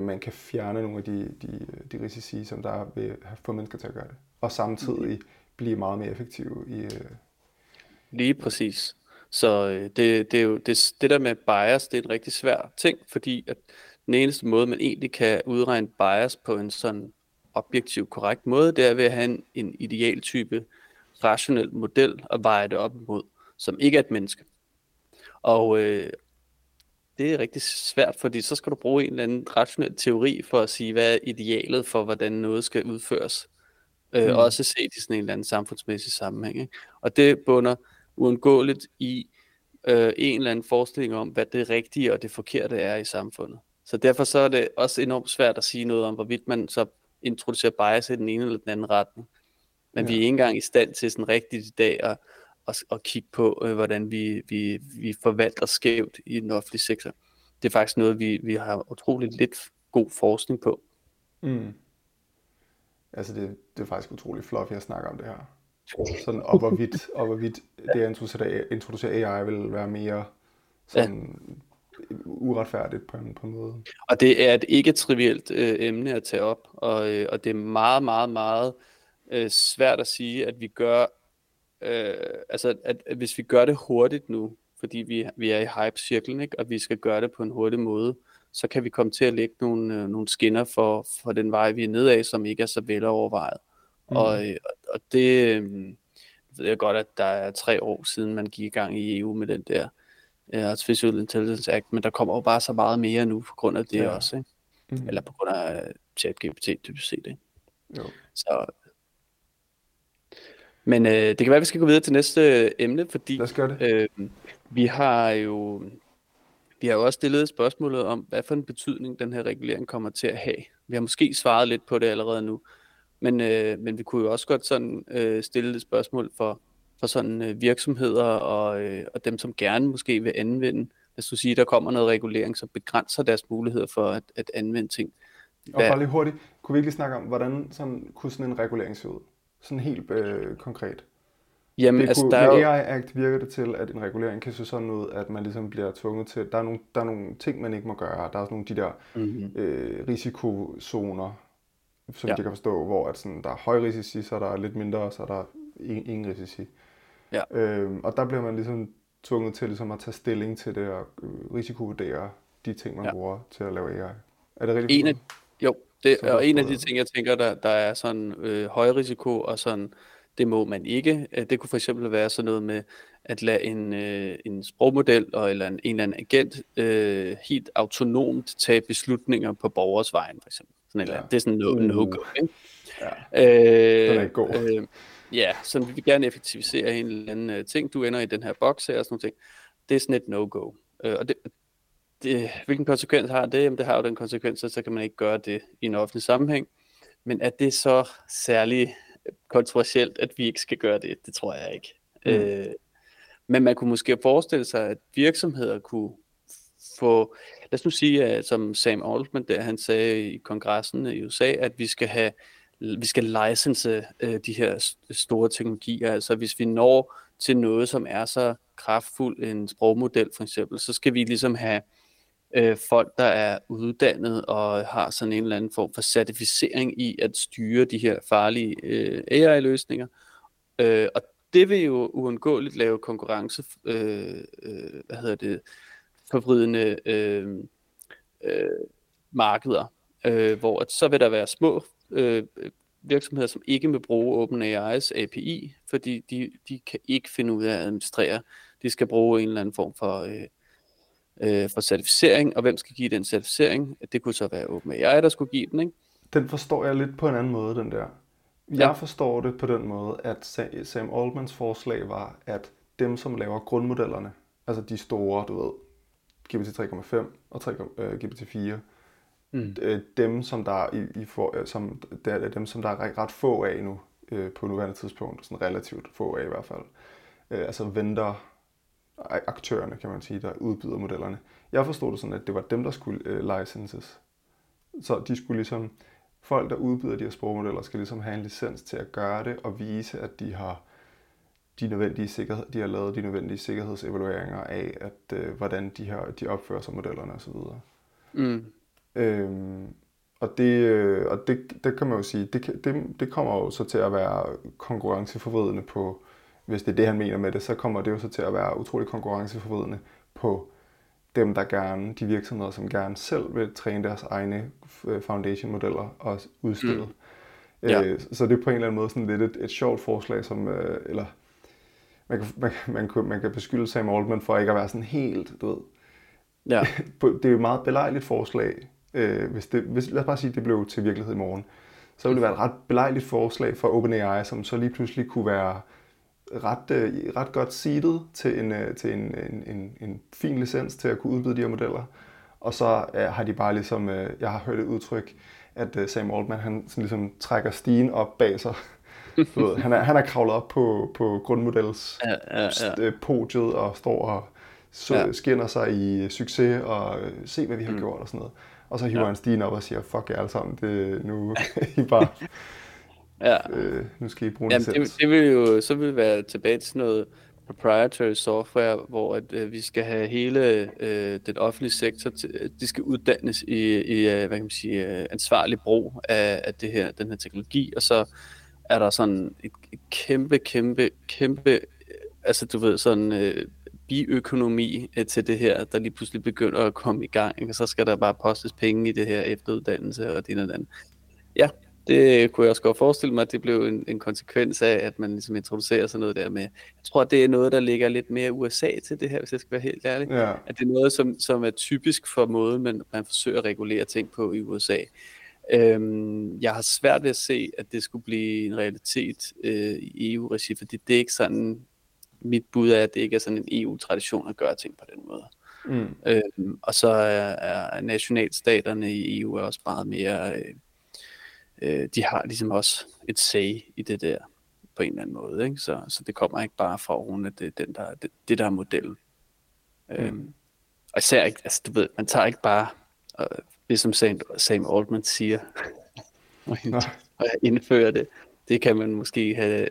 man kan fjerne nogle af de risici, som der vil få mennesker til at gøre det, og samtidig blive meget mere effektive i... Lige præcis. Så det der med bias, det er en rigtig svær ting, fordi at den eneste måde, man egentlig kan udregne bias på en sådan objektiv korrekt måde, det er ved at have en idealtype rationel model at veje det op imod, som ikke er et menneske. Og det er rigtig svært, fordi så skal du bruge en eller anden rationel teori for at sige, hvad er idealet for, hvordan noget skal udføres. Også set i sådan en eller anden samfundsmæssig sammenhæng, ikke? Og det bunder uundgåeligt i en eller anden forestilling om, hvad det rigtige og det forkerte er i samfundet. Så derfor så er det også enormt svært at sige noget om, hvorvidt man så introducerer bias i den ene eller den anden retning. Men vi er ikke engang i stand til sådan rigtigt i dag at kigge på, hvordan vi forvalter skævt i den offentlige sektor. Det er faktisk noget, vi har utroligt lidt god forskning på. Altså det er faktisk utroligt fluffy at snakke om det her. Sådan op og vidt, det at introducere AI vil være mere sådan... uretfærdigt på en måde. Og det er et ikke-trivielt emne at tage op, og det er meget, meget, meget svært at sige, at vi gør, at hvis vi gør det hurtigt nu, fordi vi er i hype-cirklen, ikke, og vi skal gøre det på en hurtig måde, så kan vi komme til at lægge nogle skinner for den vej, vi er nedad, som ikke er så velovervejet. Og det ved jeg godt, at der er 3 år siden, man gik i gang i EU med den der Artificial Intelligence Act, men der kommer jo bare så meget mere nu på grund af det også, ikke? Eller på grund af ChatGPT typisk set, ikke? Jo. Så. Men det kan være, at vi skal gå videre til næste emne, fordi vi har jo også stillet spørgsmålet om, hvad for en betydning den her regulering kommer til at have. Vi har måske svaret lidt på det allerede nu, men vi kunne jo også godt sådan stille et spørgsmål for sådan virksomheder og dem, som gerne måske vil anvende, hvis du siger, der kommer noget regulering, som begrænser deres muligheder for at anvende ting. Og bare lige hurtigt, kunne vi ikke snakke om, hvordan sådan en regulering ser ud? Sådan helt konkret. Jamen, AI-Act virker det til, at en regulering kan se sådan ud, at man ligesom bliver tvunget til, der er nogle ting, man ikke må gøre. Der er sådan nogle de der risikozoner, som de kan forstå, hvor at sådan, der er høj risici, så er der lidt mindre, så er der ingen risici. Ja. Og der bliver man ligesom tvunget til ligesom at tage stilling til det og risikovurdere de ting, man bruger til at lave AI. Er det rigtigt? Jo, Det er en af de ting, jeg tænker, der er sådan høj risiko, og sådan, det må man ikke. Det kunne for eksempel være sådan noget med at lade en sprogmodel eller en eller anden agent helt autonomt tage beslutninger på borgers vejen, for eksempel. Sådan et eller andet. Det er sådan no-go, ikke? Ja, den er god. Så vi vil gerne effektivisere en eller anden ting. Du ender i den her boks her og sådan noget ting. Det er sådan et no-go. Og det, hvilken konsekvens har det? Jamen, det har jo den konsekvens, at så kan man ikke gøre det i en offentlig sammenhæng. Men er det så særligt kontroversielt, at vi ikke skal gøre det? Det tror jeg ikke. Men man kunne måske forestille sig, at virksomheder kunne få... Lad os nu sige, at, som Sam Altman, der han sagde i kongressen i USA, at vi skal license de her store teknologier. Altså hvis vi når til noget, som er så kraftfuld en sprogmodel for eksempel, så skal vi ligesom have folk, der er uddannet og har sådan en eller anden form for certificering i at styre de her farlige AI-løsninger. Og det vil jo uundgåeligt lave konkurrence, forvridende markeder, hvor at så vil der være små virksomheder, som ikke vil bruge OpenAI's API, fordi de kan ikke finde ud af at administrere. De skal bruge en eller anden form for certificering, og hvem skal give den certificering? Det kunne så være OpenAI, der skulle give den, ikke? Den forstår jeg lidt på en anden måde, den der. Jeg forstår det på den måde, at Sam Altmans forslag var, at dem, som laver grundmodellerne, altså de store, du ved, GPT 3.5 og GPT 4, dem, som der er ret få af nu, på nuværende tidspunkt, sådan relativt få af i hvert fald, altså venter aktørerne, kan man sige, der udbyder modellerne. Jeg forstod det sådan, at det var dem, der skulle licenses. Så de skulle ligesom, folk, der udbyder de her sprogmodeller, skal ligesom have en licens til at gøre det og vise, at de har lavet de nødvendige sikkerhedsevalueringer af, at hvordan de opfører sig modellerne osv. Og det kan man jo sige, det kommer jo så til at være konkurrenceforvridende på, hvis det er det, han mener med det, så kommer det jo så til at være utrolig konkurrenceforvridende på dem, de virksomheder, som gerne selv vil træne deres egne foundation-modeller og udstille. Så det er på en eller anden måde sådan lidt et sjovt forslag, som, eller man kan beskylde Sam Altman for ikke at være sådan helt, du ved. Ja. Det er jo et meget belejligt forslag, lad os bare sige, at det blev til virkelighed i morgen. Så ville det være et ret belejligt forslag for OpenAI, som så lige pludselig kunne være ret godt seedet til en fin licens til at kunne udbyde de her modeller. Og så har de bare ligesom, jeg har hørt et udtryk, at Sam Altman, han ligesom trækker stigen op bag sig. Ved, han er kravlet op på grundmodels podiet og står og skinner sig i succes og se, hvad vi har gjort og sådan noget. Og så hiver han stigen op og siger, fuck jer alle sammen, det nu I bare... nu skal I bruge det selv. Det vil jo så vil være tilbage til noget proprietary software, hvor at, vi skal have hele den offentlige sektor, de skal uddannes i hvad kan man sige, ansvarlig brug af den her teknologi, og så er der sådan et kæmpe, altså du ved, sådan biøkonomi til det her, der lige pludselig begynder at komme i gang, ikke? Og så skal der bare postes penge i det her efteruddannelse og det og andet. Ja. Det kunne jeg også godt forestille mig, at det blev en konsekvens af, at man ligesom introducerer sådan noget der med, jeg tror, det er noget, der ligger lidt mere USA til det her, hvis jeg skal være helt ærlig. Ja. At det er noget, som er typisk for måden, man forsøger at regulere ting på i USA. Jeg har svært ved at se, at det skulle blive en realitet i EU-regi, fordi det er ikke sådan, mit bud er, at det ikke er sådan en EU-tradition at gøre ting på den måde. Og så er nationalstaterne i EU også meget mere... de har ligesom også et say i det der, på en eller anden måde, ikke? Så det kommer ikke bare fra oven, at det er der er modellen. Og især ikke, altså du ved, man tager ikke bare, ligesom Sam Altman siger, og indfører det. Det kan man måske have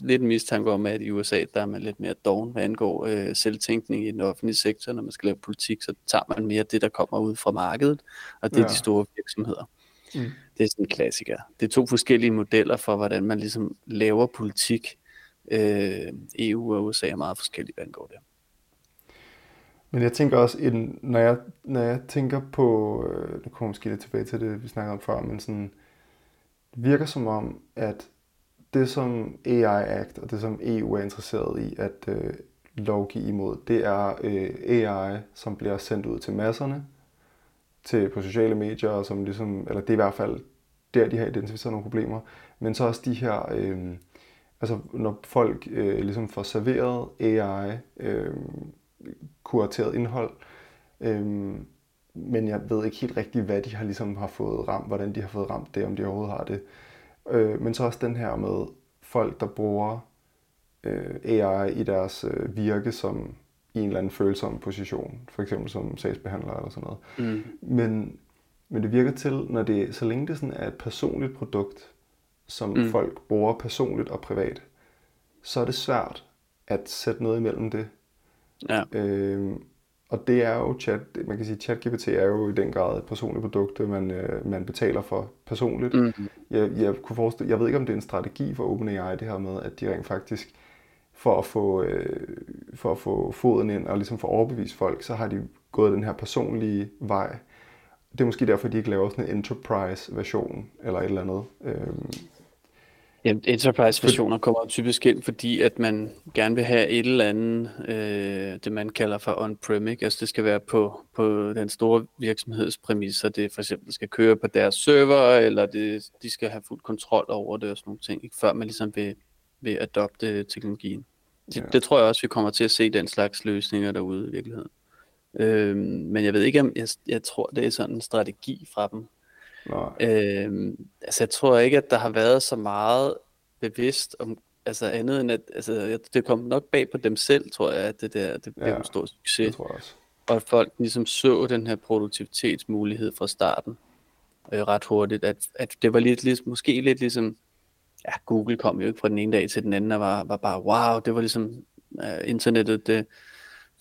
lidt mistanke om, at i USA, der er man lidt mere doven, hvad angår selvtænkning i den offentlige sektor. Når man skal lave politik, så tager man mere det, der kommer ud fra markedet, og det er de store virksomheder. Det er sådan en klassiker. Det er to forskellige modeller for, hvordan man ligesom laver politik. EU og USA er meget forskellige, hvad angår det. Men jeg tænker også, når jeg tænker på, nu kommer jeg måske lidt tilbage til det, vi snakkede om før, men sådan, det virker som om, at det som AI Act og det som EU er interesseret i at lovgive imod, det er AI, som bliver sendt ud til masserne, på sociale medier, og som ligesom, eller det er i hvert fald der, de har identificeret nogle problemer, men så også de her, altså når folk ligesom får serveret AI, kurateret indhold, men jeg ved ikke helt rigtigt, hvad de har ligesom har fået ramt, hvordan de har fået ramt det, om de overhovedet har det. Men så også den her med folk, der bruger AI i deres virke som i en eller anden følsom position, for eksempel som sagsbehandler eller sådan noget. Mm. Men det virker til, når det, så længe det sådan er et personligt produkt, som folk bruger personligt og privat, så er det svært at sætte noget imellem det. Ja. Og det er jo man kan sige, ChatGPT er jo i den grad et personligt produkt, man betaler for personligt. Mm-hmm. Jeg kunne forestille, jeg ved ikke om det er en strategi for OpenAI, det her med, at de rent faktisk for at få foden ind og ligesom få overbevist folk, så har de gået den her personlige vej. Det er måske derfor, de ikke laver sådan en enterprise-version eller et eller andet. Jamen, enterprise-versioner kommer typisk ind, fordi at man gerne vil have et eller andet, det man kalder for on-prem, ikke? Altså det skal være på den store virksomheds præmisser, det for eksempel skal køre på deres server, eller de skal have fuld kontrol over det og sådan nogle ting, ikke? Før man ligesom vil adopte teknologien. Ja. Det tror jeg også, vi kommer til at se den slags løsninger derude i virkeligheden. Men jeg ved ikke, om jeg tror, det er sådan en strategi fra dem. Altså jeg tror ikke, at der har været så meget bevidst om, altså andet end at, altså det kom nok bag på dem selv, tror jeg, at det blev en stor succes. Det tror jeg også. Og at folk ligesom så den her produktivitetsmulighed fra starten ret hurtigt, at det var måske lidt ligesom, ja, Google kom jo ikke fra den ene dag til den anden og var bare wow, det var ligesom internettet, det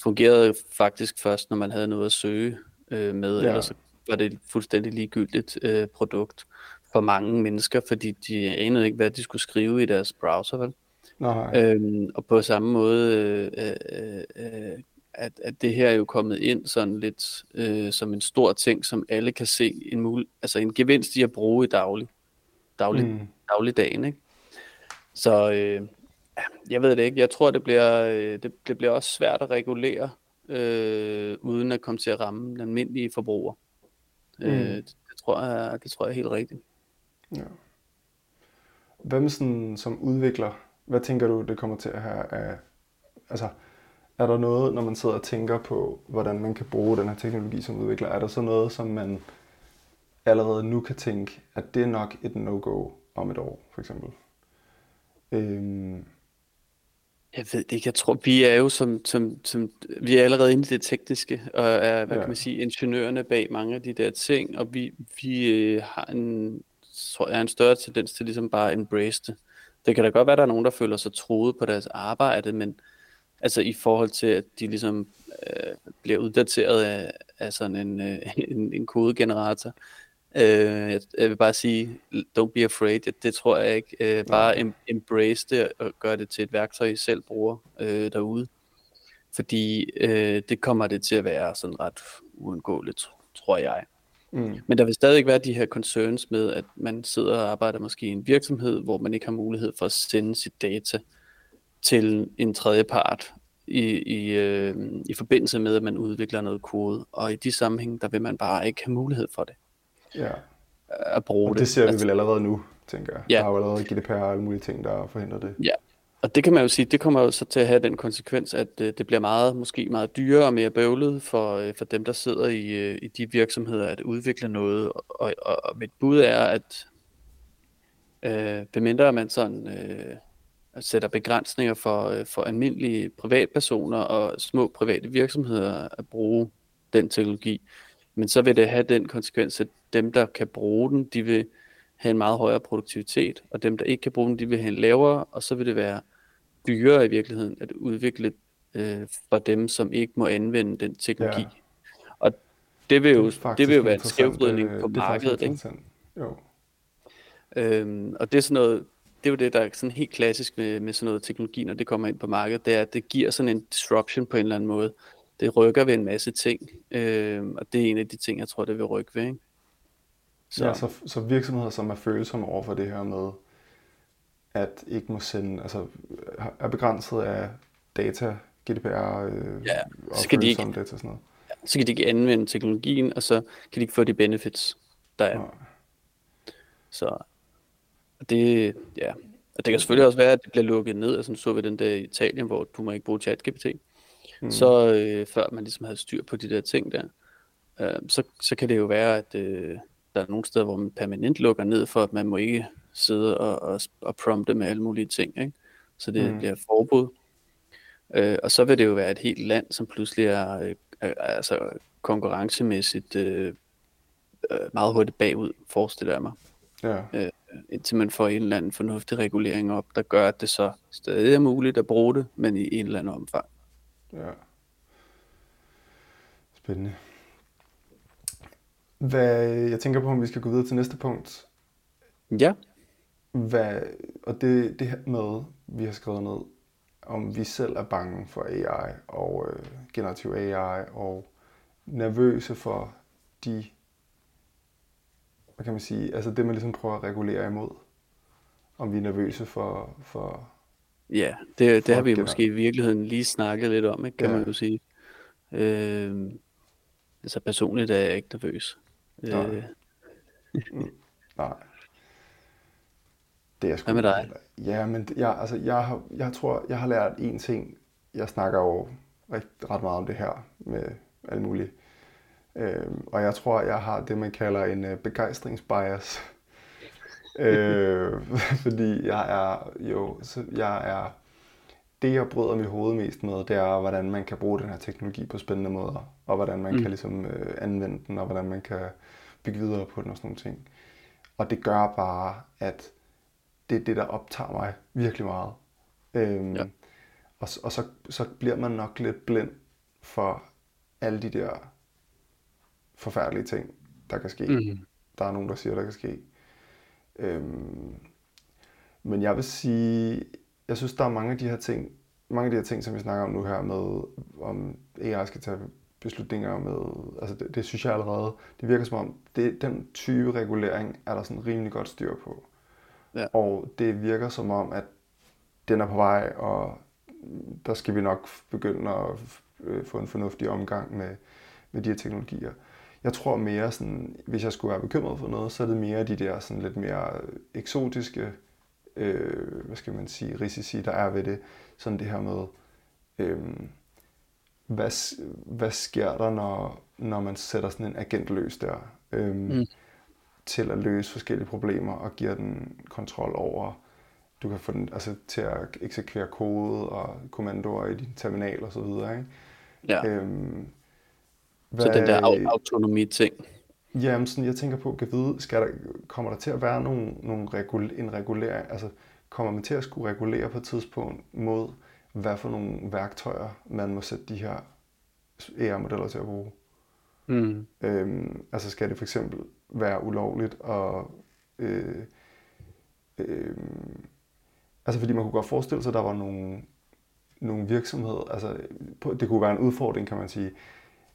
fungerede faktisk først, når man havde noget at søge med, eller så var det et fuldstændig ligegyldigt produkt for mange mennesker, fordi de anede ikke, hvad de skulle skrive i deres browser, vel? Og på samme måde, at det her er jo kommet ind sådan lidt som en stor ting, som alle kan se en gevinst i at bruge i dagligdagen, ikke? Så jeg ved det ikke. Jeg tror, det bliver også svært at regulere, uden at komme til at ramme den almindelige forbruger. Det tror jeg er helt rigtigt. Ja. Hvem sådan, som udvikler, hvad tænker du, det kommer til at have af, altså er der noget, når man sidder og tænker på, hvordan man kan bruge den her teknologi som udvikler, er der så noget, som man allerede nu kan tænke, at det er nok et no-go om et år, for eksempel? Jeg ved ikke, jeg tror, vi er jo som vi er allerede inde i det tekniske, og er, hvad kan man sige, ingeniørerne bag mange af de der ting, og vi har en større tendens til ligesom bare at embrace det. Det kan da godt være, at der er nogen, der føler sig truet på deres arbejde, men altså i forhold til, at de ligesom bliver uddateret af sådan en kodegenerator. Jeg vil bare sige, don't be afraid, det tror jeg ikke. Bare embrace det og gør det til et værktøj, I selv bruger derude. Fordi det kommer det til at være sådan ret uundgåeligt, tror jeg. Mm. Men der vil stadig være de her concerns med, at man sidder og arbejder måske i en virksomhed, hvor man ikke har mulighed for at sende sit data til en tredjepart i forbindelse med, at man udvikler noget kode. Og i de sammenhæng, der vil man bare ikke have mulighed for det. Ja. At bruge det ser vi vel allerede nu, tænker jeg. Ja. Der er jo allerede GDPR og alle mulige ting, der forhindrer det. Ja, og det kan man jo sige, det kommer jo så til at have den konsekvens, at det bliver måske meget dyrere og mere bøvlet for dem, der sidder i de virksomheder, at udvikle noget. Og mit bud er, at bemindre man sådan sætter begrænsninger for almindelige privatpersoner og små private virksomheder at bruge den teknologi, men så vil det have den konsekvens, at dem, der kan bruge den, de vil have en meget højere produktivitet, og dem, der ikke kan bruge den, de vil have en lavere, og så vil det være dyrere i virkeligheden at udvikle for dem, som ikke må anvende den teknologi. Ja. Og det vil jo være en skævvridning på markedet, ikke? Jo. Og det er sådan noget, det er jo det, der er sådan helt klassisk med sådan noget teknologi, når det kommer ind på markedet, det er, at det giver sådan en disruption på en eller anden måde. det rykker ved en masse ting, og det er en af de ting, jeg tror, det vil rykke ved. Ikke? Så. Ja, så virksomheder, som er følsomme over for det her med, at ikke må sende, altså er begrænset af data, GDPR og følsomme data og sådan noget. Så kan de ikke anvende teknologien, og så kan de ikke få de benefits, der er. Nej. Så det, ja. Og det kan selvfølgelig også være, at det bliver lukket ned, altså så vi den der i Italien, hvor du må ikke bruge ChatGPT. Så før man ligesom havde styr på de der ting der, så kan det jo være, at der er nogle steder, hvor man permanent lukker ned for, at man må ikke sidde og prompte med alle mulige ting, ikke? Så det bliver forbud. Og så vil det jo være et helt land, som pludselig er altså konkurrencemæssigt meget hurtigt bagud, forestiller jeg mig. Ja. Indtil man får en eller anden fornuftig regulering op, der gør, at det så stadig er muligt at bruge det, men i en eller anden omfang. Ja. Spændende. Jeg tænker på, om vi skal gå videre til næste punkt. Ja. Og det her med, vi har skrevet ned, om vi selv er bange for AI og generativ AI og nervøse for de, hvad kan man sige, altså det man ligesom prøver at regulere imod, om vi er nervøse for ja, det har vi måske i virkeligheden lige snakket lidt om, ikke, kan man jo sige. Altså personligt er jeg ikke nervøs. Nej. Det er sgu. Hvad med dig? Ja, men jeg tror, jeg har lært en ting. Jeg snakker jo ret meget om det her med alt muligt. Og jeg tror, jeg har det, man kalder en begejstringsbias. Fordi jeg er det, jeg bryder mit hoved mest med, det er, hvordan man kan bruge den her teknologi på spændende måder. Og hvordan man kan ligesom anvende den, og hvordan man kan bygge videre på den og sådan nogle ting. Og det gør bare, at det er det, der optager mig virkelig meget. Og så bliver man nok lidt blind for alle de der forfærdelige ting, der kan ske. Der er nogen, der siger, der kan ske. Men jeg vil sige, jeg synes, der er mange af de her ting, som vi snakker om nu her med, om AI skal tage beslutninger med, altså det synes jeg allerede, det virker som om, den type regulering er der sådan rimelig godt styr på. Ja. Og det virker som om, at den er på vej, og der skal vi nok begynde at få en fornuftig omgang med de her teknologier. Jeg tror mere, sådan, hvis jeg skulle være bekymret for noget, så er det mere de der sådan lidt mere eksotiske risici, der er ved det. Sådan det her med, hvad sker der, når man sætter sådan en agent løs der? Til at løse forskellige problemer og giver den kontrol over. Du kan få den altså, til at eksekvere kode og kommandoer i din terminal og så videre, ikke? Ja. Så den der autonomi-ting. Jamen, sådan, jeg tænker på, kan vide, kommer der til at være en regulering, altså kommer man til at skulle regulere på et tidspunkt mod, hvad for nogle værktøjer man må sætte de her AI-modeller til at bruge? Altså skal det for eksempel være ulovligt og altså fordi man kunne godt forestille sig, at der var nogle virksomheder, altså det kunne være en udfordring, kan man sige.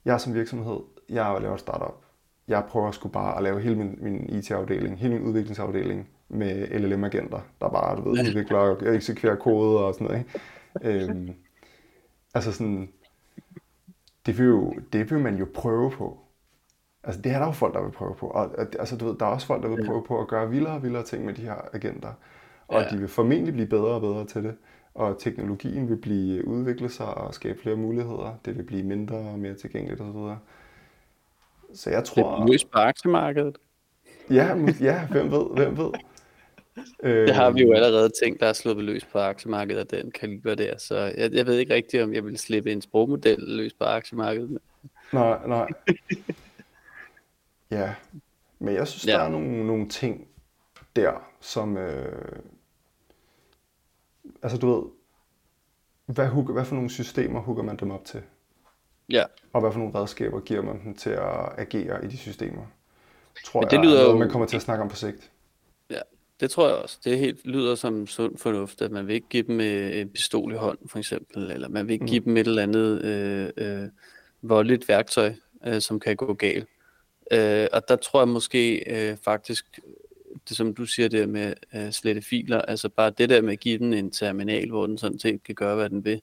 Jeg som virksomhed, jeg laver et startup, jeg prøver sgu bare at lave hele min IT-afdeling, hele min udviklingsafdeling med LLM-agenter, der bare, du ved, udvikler og eksekverer koder og sådan noget, ikke? Altså sådan, det vil man jo prøve på. Altså det er der jo folk, der vil prøve på. Og altså, du ved, der er også folk, der vil prøve på at gøre vildere og vildere ting med de her agenter. Og de vil formentlig blive bedre og bedre til det. Og teknologien vil blive udviklet sig og skabe flere muligheder. Det vil blive mindre og mere tilgængeligt osv. Så jeg tror... Det er løs på aktiemarkedet. Ja, hvem ved. Det har vi jo allerede tænkt, der er sluppet løs på aktiemarkedet, og den kaliber der. Så jeg ved ikke rigtigt, om jeg vil slippe en sprogmodel løs på aktiemarkedet. Nej. Ja, men jeg synes, der er nogle ting der, som, altså du ved, hvad for nogle systemer hugger man dem op til? Ja. Og hvad for nogle redskaber giver man dem til at agere i de systemer? Man kommer til at snakke om på sigt. Ja, det tror jeg også. Det lyder som sund fornuft, at man vil ikke give dem en pistol i hånden, for eksempel, eller man vil ikke give dem et eller andet... voldeligt værktøj, som kan gå galt. Og der tror jeg måske faktisk, det som du siger der med slette filer, altså bare det der med at give den en terminal, hvor den sådan set kan gøre, hvad den vil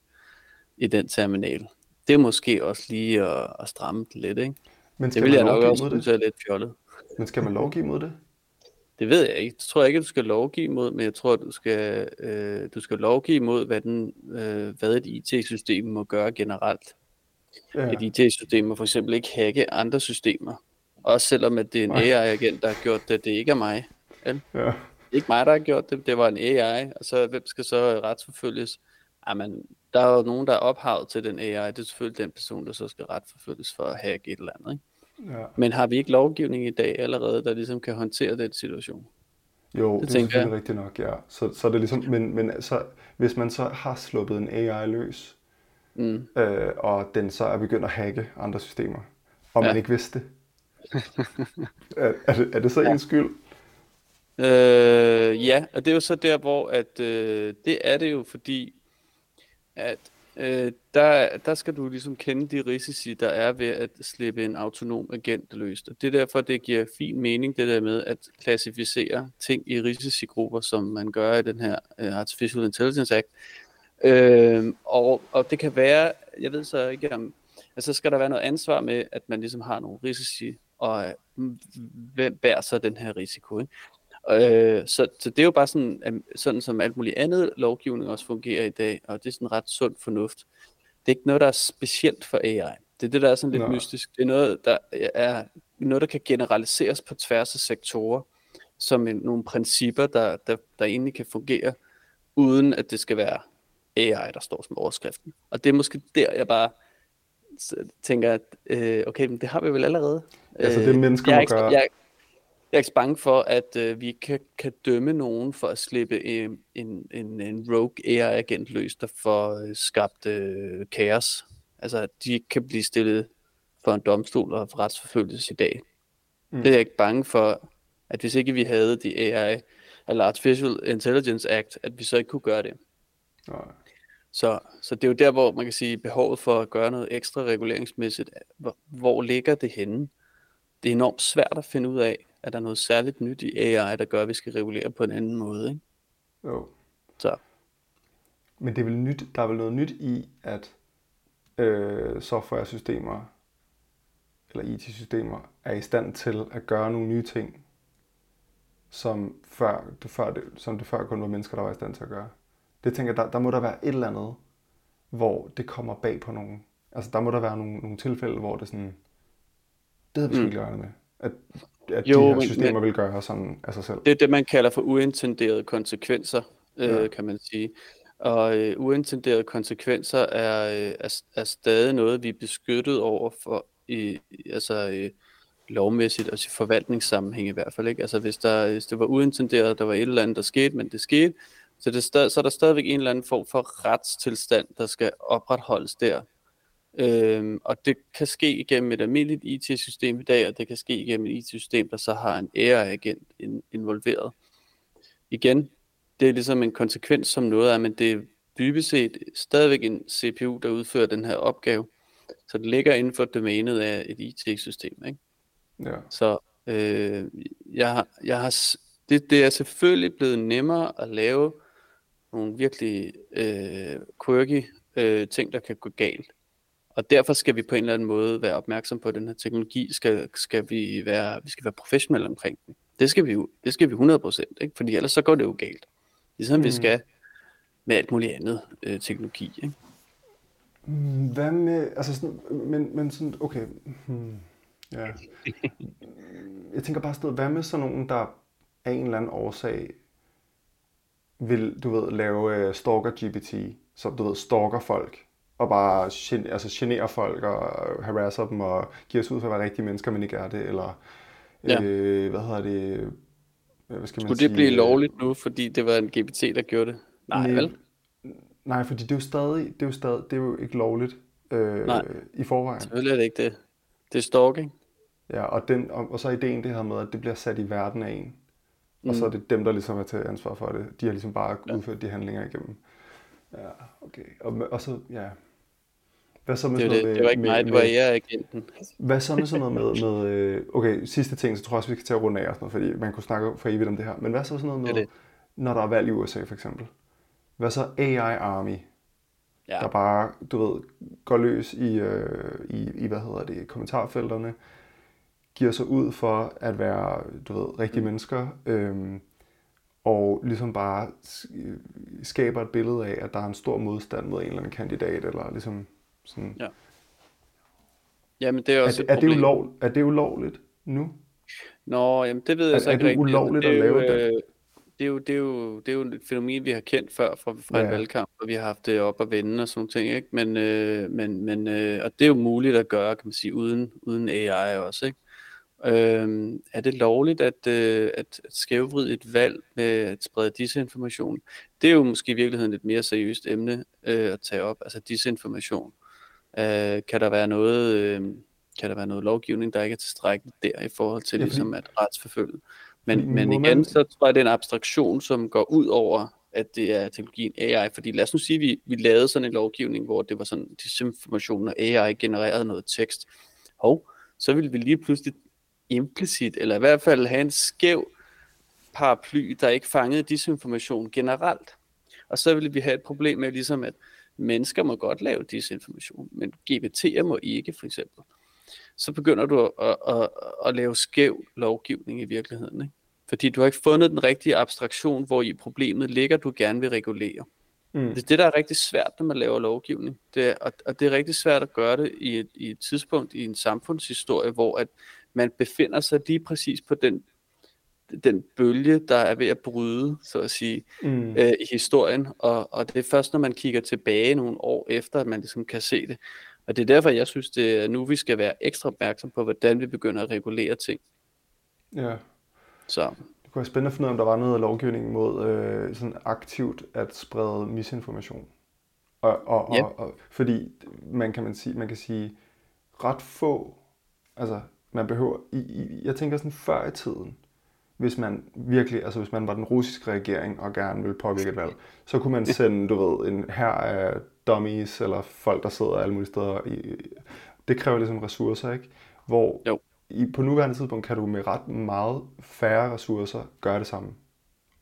i den terminal. Det er måske også lige at stramme det lidt, ikke? Men det vil jeg nok også synes er lidt fjollet. Men skal man lovgive mod det? Det ved jeg ikke. Det tror jeg ikke, du skal lovgive mod, men jeg tror, du skal lovgive mod, hvad et IT-system må gøre generelt. Ja. Et IT-system må for eksempel ikke hacke andre systemer. Også selvom at det er en AI-agent, der har gjort det. Det ikke er mig. Ja. Det er ikke mig, der har gjort det. Det var en AI. Og så hvem skal så retsforfølges? Jamen, der er jo nogen, der er ophavet til den AI. Det er selvfølgelig den person, der så skal retsforfølges for at hacke et eller andet, ikke? Ja. Men har vi ikke lovgivning i dag allerede, der ligesom kan håndtere den situation? Jo, det er selvfølgelig rigtigt nok, ja. Så det er ligesom, men altså, hvis man så har sluppet en AI løs, og den så er begyndt at hacke andre systemer, og man ikke vidste det, er det så ens skyld? Ja, og det er jo så der, hvor at, det er det jo, fordi at der skal du ligesom kende de risici, der er ved at slippe en autonom agent løst. Og det er derfor, det giver fin mening, det der med at klassificere ting i risicigrupper, som man gør i den her Artificial Intelligence Act. Og det kan være, jeg ved så ikke om, altså skal der være noget ansvar med, at man ligesom har nogle risici, og hvem bærer så den her risiko, ikke? Så det er jo bare sådan som alt muligt andet lovgivning også fungerer i dag, og det er sådan ret sund fornuft. Det er ikke noget, der er specielt for AI. Det er det, der er sådan lidt mystisk. Det er noget, der er noget, der kan generaliseres på tværs af sektorer, som nogle principper, der egentlig kan fungere, uden at det skal være AI, der står som overskriften. Og det er måske der, jeg bare tænker, at okay, men det har vi vel allerede. Altså det mennesker må gøre. Jeg er ikke bange for, at vi ikke kan dømme nogen for at slippe en rogue AI-agent løs, der får skabt kaos. Altså, at de ikke kan blive stillet for en domstol og retsforfølges i dag. Det er jeg ikke bange for, at hvis ikke vi havde de AI, eller Artificial Intelligence Act, at vi så ikke kunne gøre det. Nej. Så det er jo der, hvor man kan sige, behovet for at gøre noget ekstra reguleringsmæssigt, hvor ligger det henne? Det er enormt svært at finde ud af, at der er noget særligt nyt i AI, der gør, at vi skal regulere på en anden måde, ikke? Jo. Så. Men det er vel nyt, der er vel noget nyt i, at software-systemer, eller IT-systemer, er i stand til at gøre nogle nye ting, som det før kun var mennesker, der var i stand til at gøre. Det tænker jeg, der må der være et eller andet, hvor det kommer bag på nogen. Altså, der må der være nogle tilfælde, hvor det sådan, det havde vi ikke regnet med. At jo, de her systemer vil gøre sådan af sig selv. Det er det, man kalder for uintenderede konsekvenser, kan man sige. Og uintenderede konsekvenser er stadig noget, vi er beskyttet over for, lovmæssigt og i forvaltningssammenhæng i hvert fald, ikke? Altså hvis det var uintenderet, der var et eller andet, der skete, men det skete, så er der stadigvæk en eller anden form for retstilstand, der skal opretholdes der. Og det kan ske igennem et almindeligt IT-system i dag, og det kan ske igennem et IT-system, der så har en AI-agent involveret. Igen, det er ligesom en konsekvens, som noget er, men det er dybest set stadigvæk en CPU, der udfører den her opgave. Så det ligger inden for domænet af et IT-system, ikke? Ja. Så det er selvfølgelig blevet nemmere at lave nogle virkelig quirky ting, der kan gå galt. Og derfor skal vi på en eller anden måde være opmærksom på, at den her teknologi skal vi være professionelle omkring den. Det skal vi 100%, ikke? Fordi ellers så går det jo galt. Ligesom vi skal med alt muligt andet teknologi, ikke? Hvad med, altså sådan, men sådan, okay. Ja. Jeg tænker bare sådan, hvad med sådan nogen, der af en eller anden årsag vil, du ved, lave stalker-GPT, så du ved, stalker folk? Og bare generer folk og harasser dem og giver sig ud for at være rigtige mennesker, men ikke er det, eller hvad skal man sige? Skulle det blive lovligt nu, fordi det var en GPT, der gjorde det? Nej, vel? Nej, fordi det er jo ikke lovligt i forvejen. Selvfølgelig er det ikke det. Det er stalking. Ja, og så er ideen det her med, at det bliver sat i verden af en. Og så er det dem, der ligesom er til ansvar for det. De har ligesom bare udført de handlinger igennem. Ja, okay. Og så, ja. Hvad så med det, sådan noget det var ikke mig, det var jeg agenten. Hvad så med sådan noget med okay, sidste ting, så tror jeg også, vi kan tage rundt af og sådan noget, fordi man kunne snakke for evigt om det her. Men hvad så sådan noget med, det. Når der er valg i USA for eksempel? Hvad så AI Army? Ja. Der bare, du ved, går løs i hvad hedder det, kommentarfelterne, giver sig ud for at være, du ved, rigtige mennesker, og ligesom bare skaber et billede af, at der er en stor modstand mod en eller anden kandidat, eller ligesom sådan... Ja. Jamen, det er også et problem. Er det ulovligt nu? Nå, jamen det ved jeg så ikke rigtigt. Er det ulovligt at lave det? Det er jo et fænomen, vi har kendt før fra en valgkamp, og vi har haft det op at vende og sådan ting, ikke? Men og det er jo muligt at gøre, kan man sige, uden AI også, ikke? Er det lovligt at skævvride et valg med at sprede disinformation? Det er jo måske i virkeligheden et mere seriøst emne at tage op, altså disinformation. Kan der være noget lovgivning, der ikke er tilstrækkeligt der i forhold til ligesom at retsforfølge? Men igen, så tror jeg, det er en abstraktion, som går ud over, at det er teknologien AI. Fordi lad os nu sige, at vi lavede sådan en lovgivning, hvor det var sådan disinformation, og AI genererede noget tekst. Og så ville vi lige pludselig implicit, eller i hvert fald have en skæv paraply, der ikke fangede disinformation generelt. Og så ville vi have et problem med, ligesom at mennesker må godt lave disinformation, men GPT'er må ikke, for eksempel. Så begynder du at lave skæv lovgivning i virkeligheden, ikke? Fordi du har ikke fundet den rigtige abstraktion, hvor i problemet ligger, du gerne vil regulere. Mm. Det er det, der er rigtig svært, når man laver lovgivning. Og det er rigtig svært at gøre det i et tidspunkt i en samfundshistorie, hvor at man befinder sig lige præcis på den bølge, der er ved at bryde, så at sige, i historien. Og det er først, når man kigger tilbage nogle år efter, at man ligesom kan se det. Og det er derfor, jeg synes, at nu vi skal være ekstra opmærksom på, hvordan vi begynder at regulere ting. Ja. Så. Det kunne være spændende at finde ud af, om der var noget lovgivning mod sådan aktivt at sprede misinformation. Og fordi man kan sige ret få, altså man behøver, jeg tænker sådan før i tiden, hvis man virkelig, altså hvis man var den russiske regering og gerne ville påvirke et valg, så kunne man sende, du ved, en hær af dummies eller folk, der sidder alle mulige steder. Det kræver ligesom ressourcer, ikke? Hvor på nuværende tidspunkt kan du med ret meget færre ressourcer gøre det samme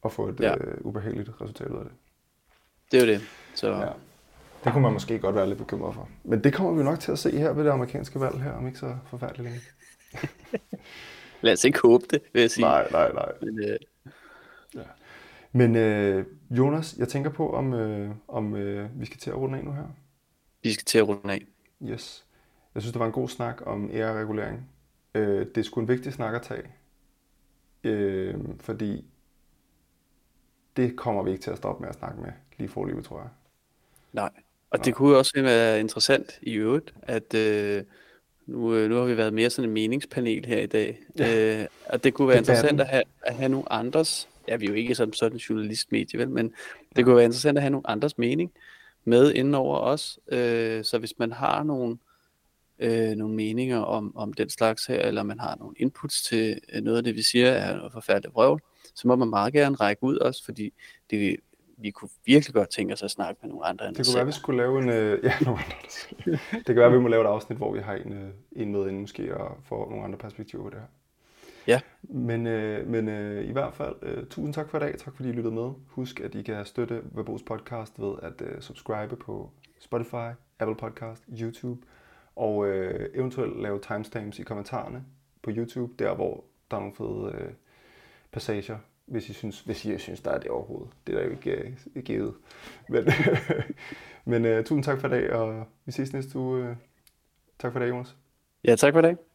og få et ubehageligt resultat ud af det. Det er jo det. Så... Ja. Det kunne man måske godt være lidt bekymret for. Men det kommer vi nok til at se her ved det amerikanske valg her, om ikke så forfærdeligt længe. Lad os ikke håbe det, vil jeg sige. Nej. Ja. Men Jonas, jeg tænker på, om vi skal til at runde af nu her. Vi skal til at runde af. Yes. Jeg synes, det var en god snak om AI-regulering. Det er sgu en vigtig snak at tage. Fordi det kommer vi ikke til at stoppe med at snakke med lige forløbet, tror jeg. Nej. Og det kunne også være interessant i øvrigt, at... Nu har vi været mere sådan en meningspanel her i dag, og det kunne være interessant at have nogle andres, vi er jo ikke sådan en journalistmedie, vel, men det kunne være interessant at have nogle andres mening med indenover os, så hvis man har nogle meninger om den slags her, eller man har nogle inputs til noget af det, vi siger, er noget forfærdeligt vrøvl, så må man meget gerne række ud også, fordi vi kunne virkelig godt tænke os at snakke med nogle andre. Det kunne være, vi skulle lave en... Det kan være, vi må lave et afsnit, hvor vi har en med inden måske, og får nogle andre perspektiver på det her. Ja. Men i hvert fald, tusind tak for i dag. Tak fordi I lyttede med. Husk, at I kan støtte VERBOS podcast ved at subscribe på Spotify, Apple Podcast, YouTube, og eventuelt lave timestamps i kommentarerne på YouTube, der hvor der er nogle fede passager. Hvis I synes, der er det overhovedet. Det er der jo ikke givet. Men tusind tak for i dag, og vi ses næste uge. Tak for i dag, Jonas. Ja, tak for i dag.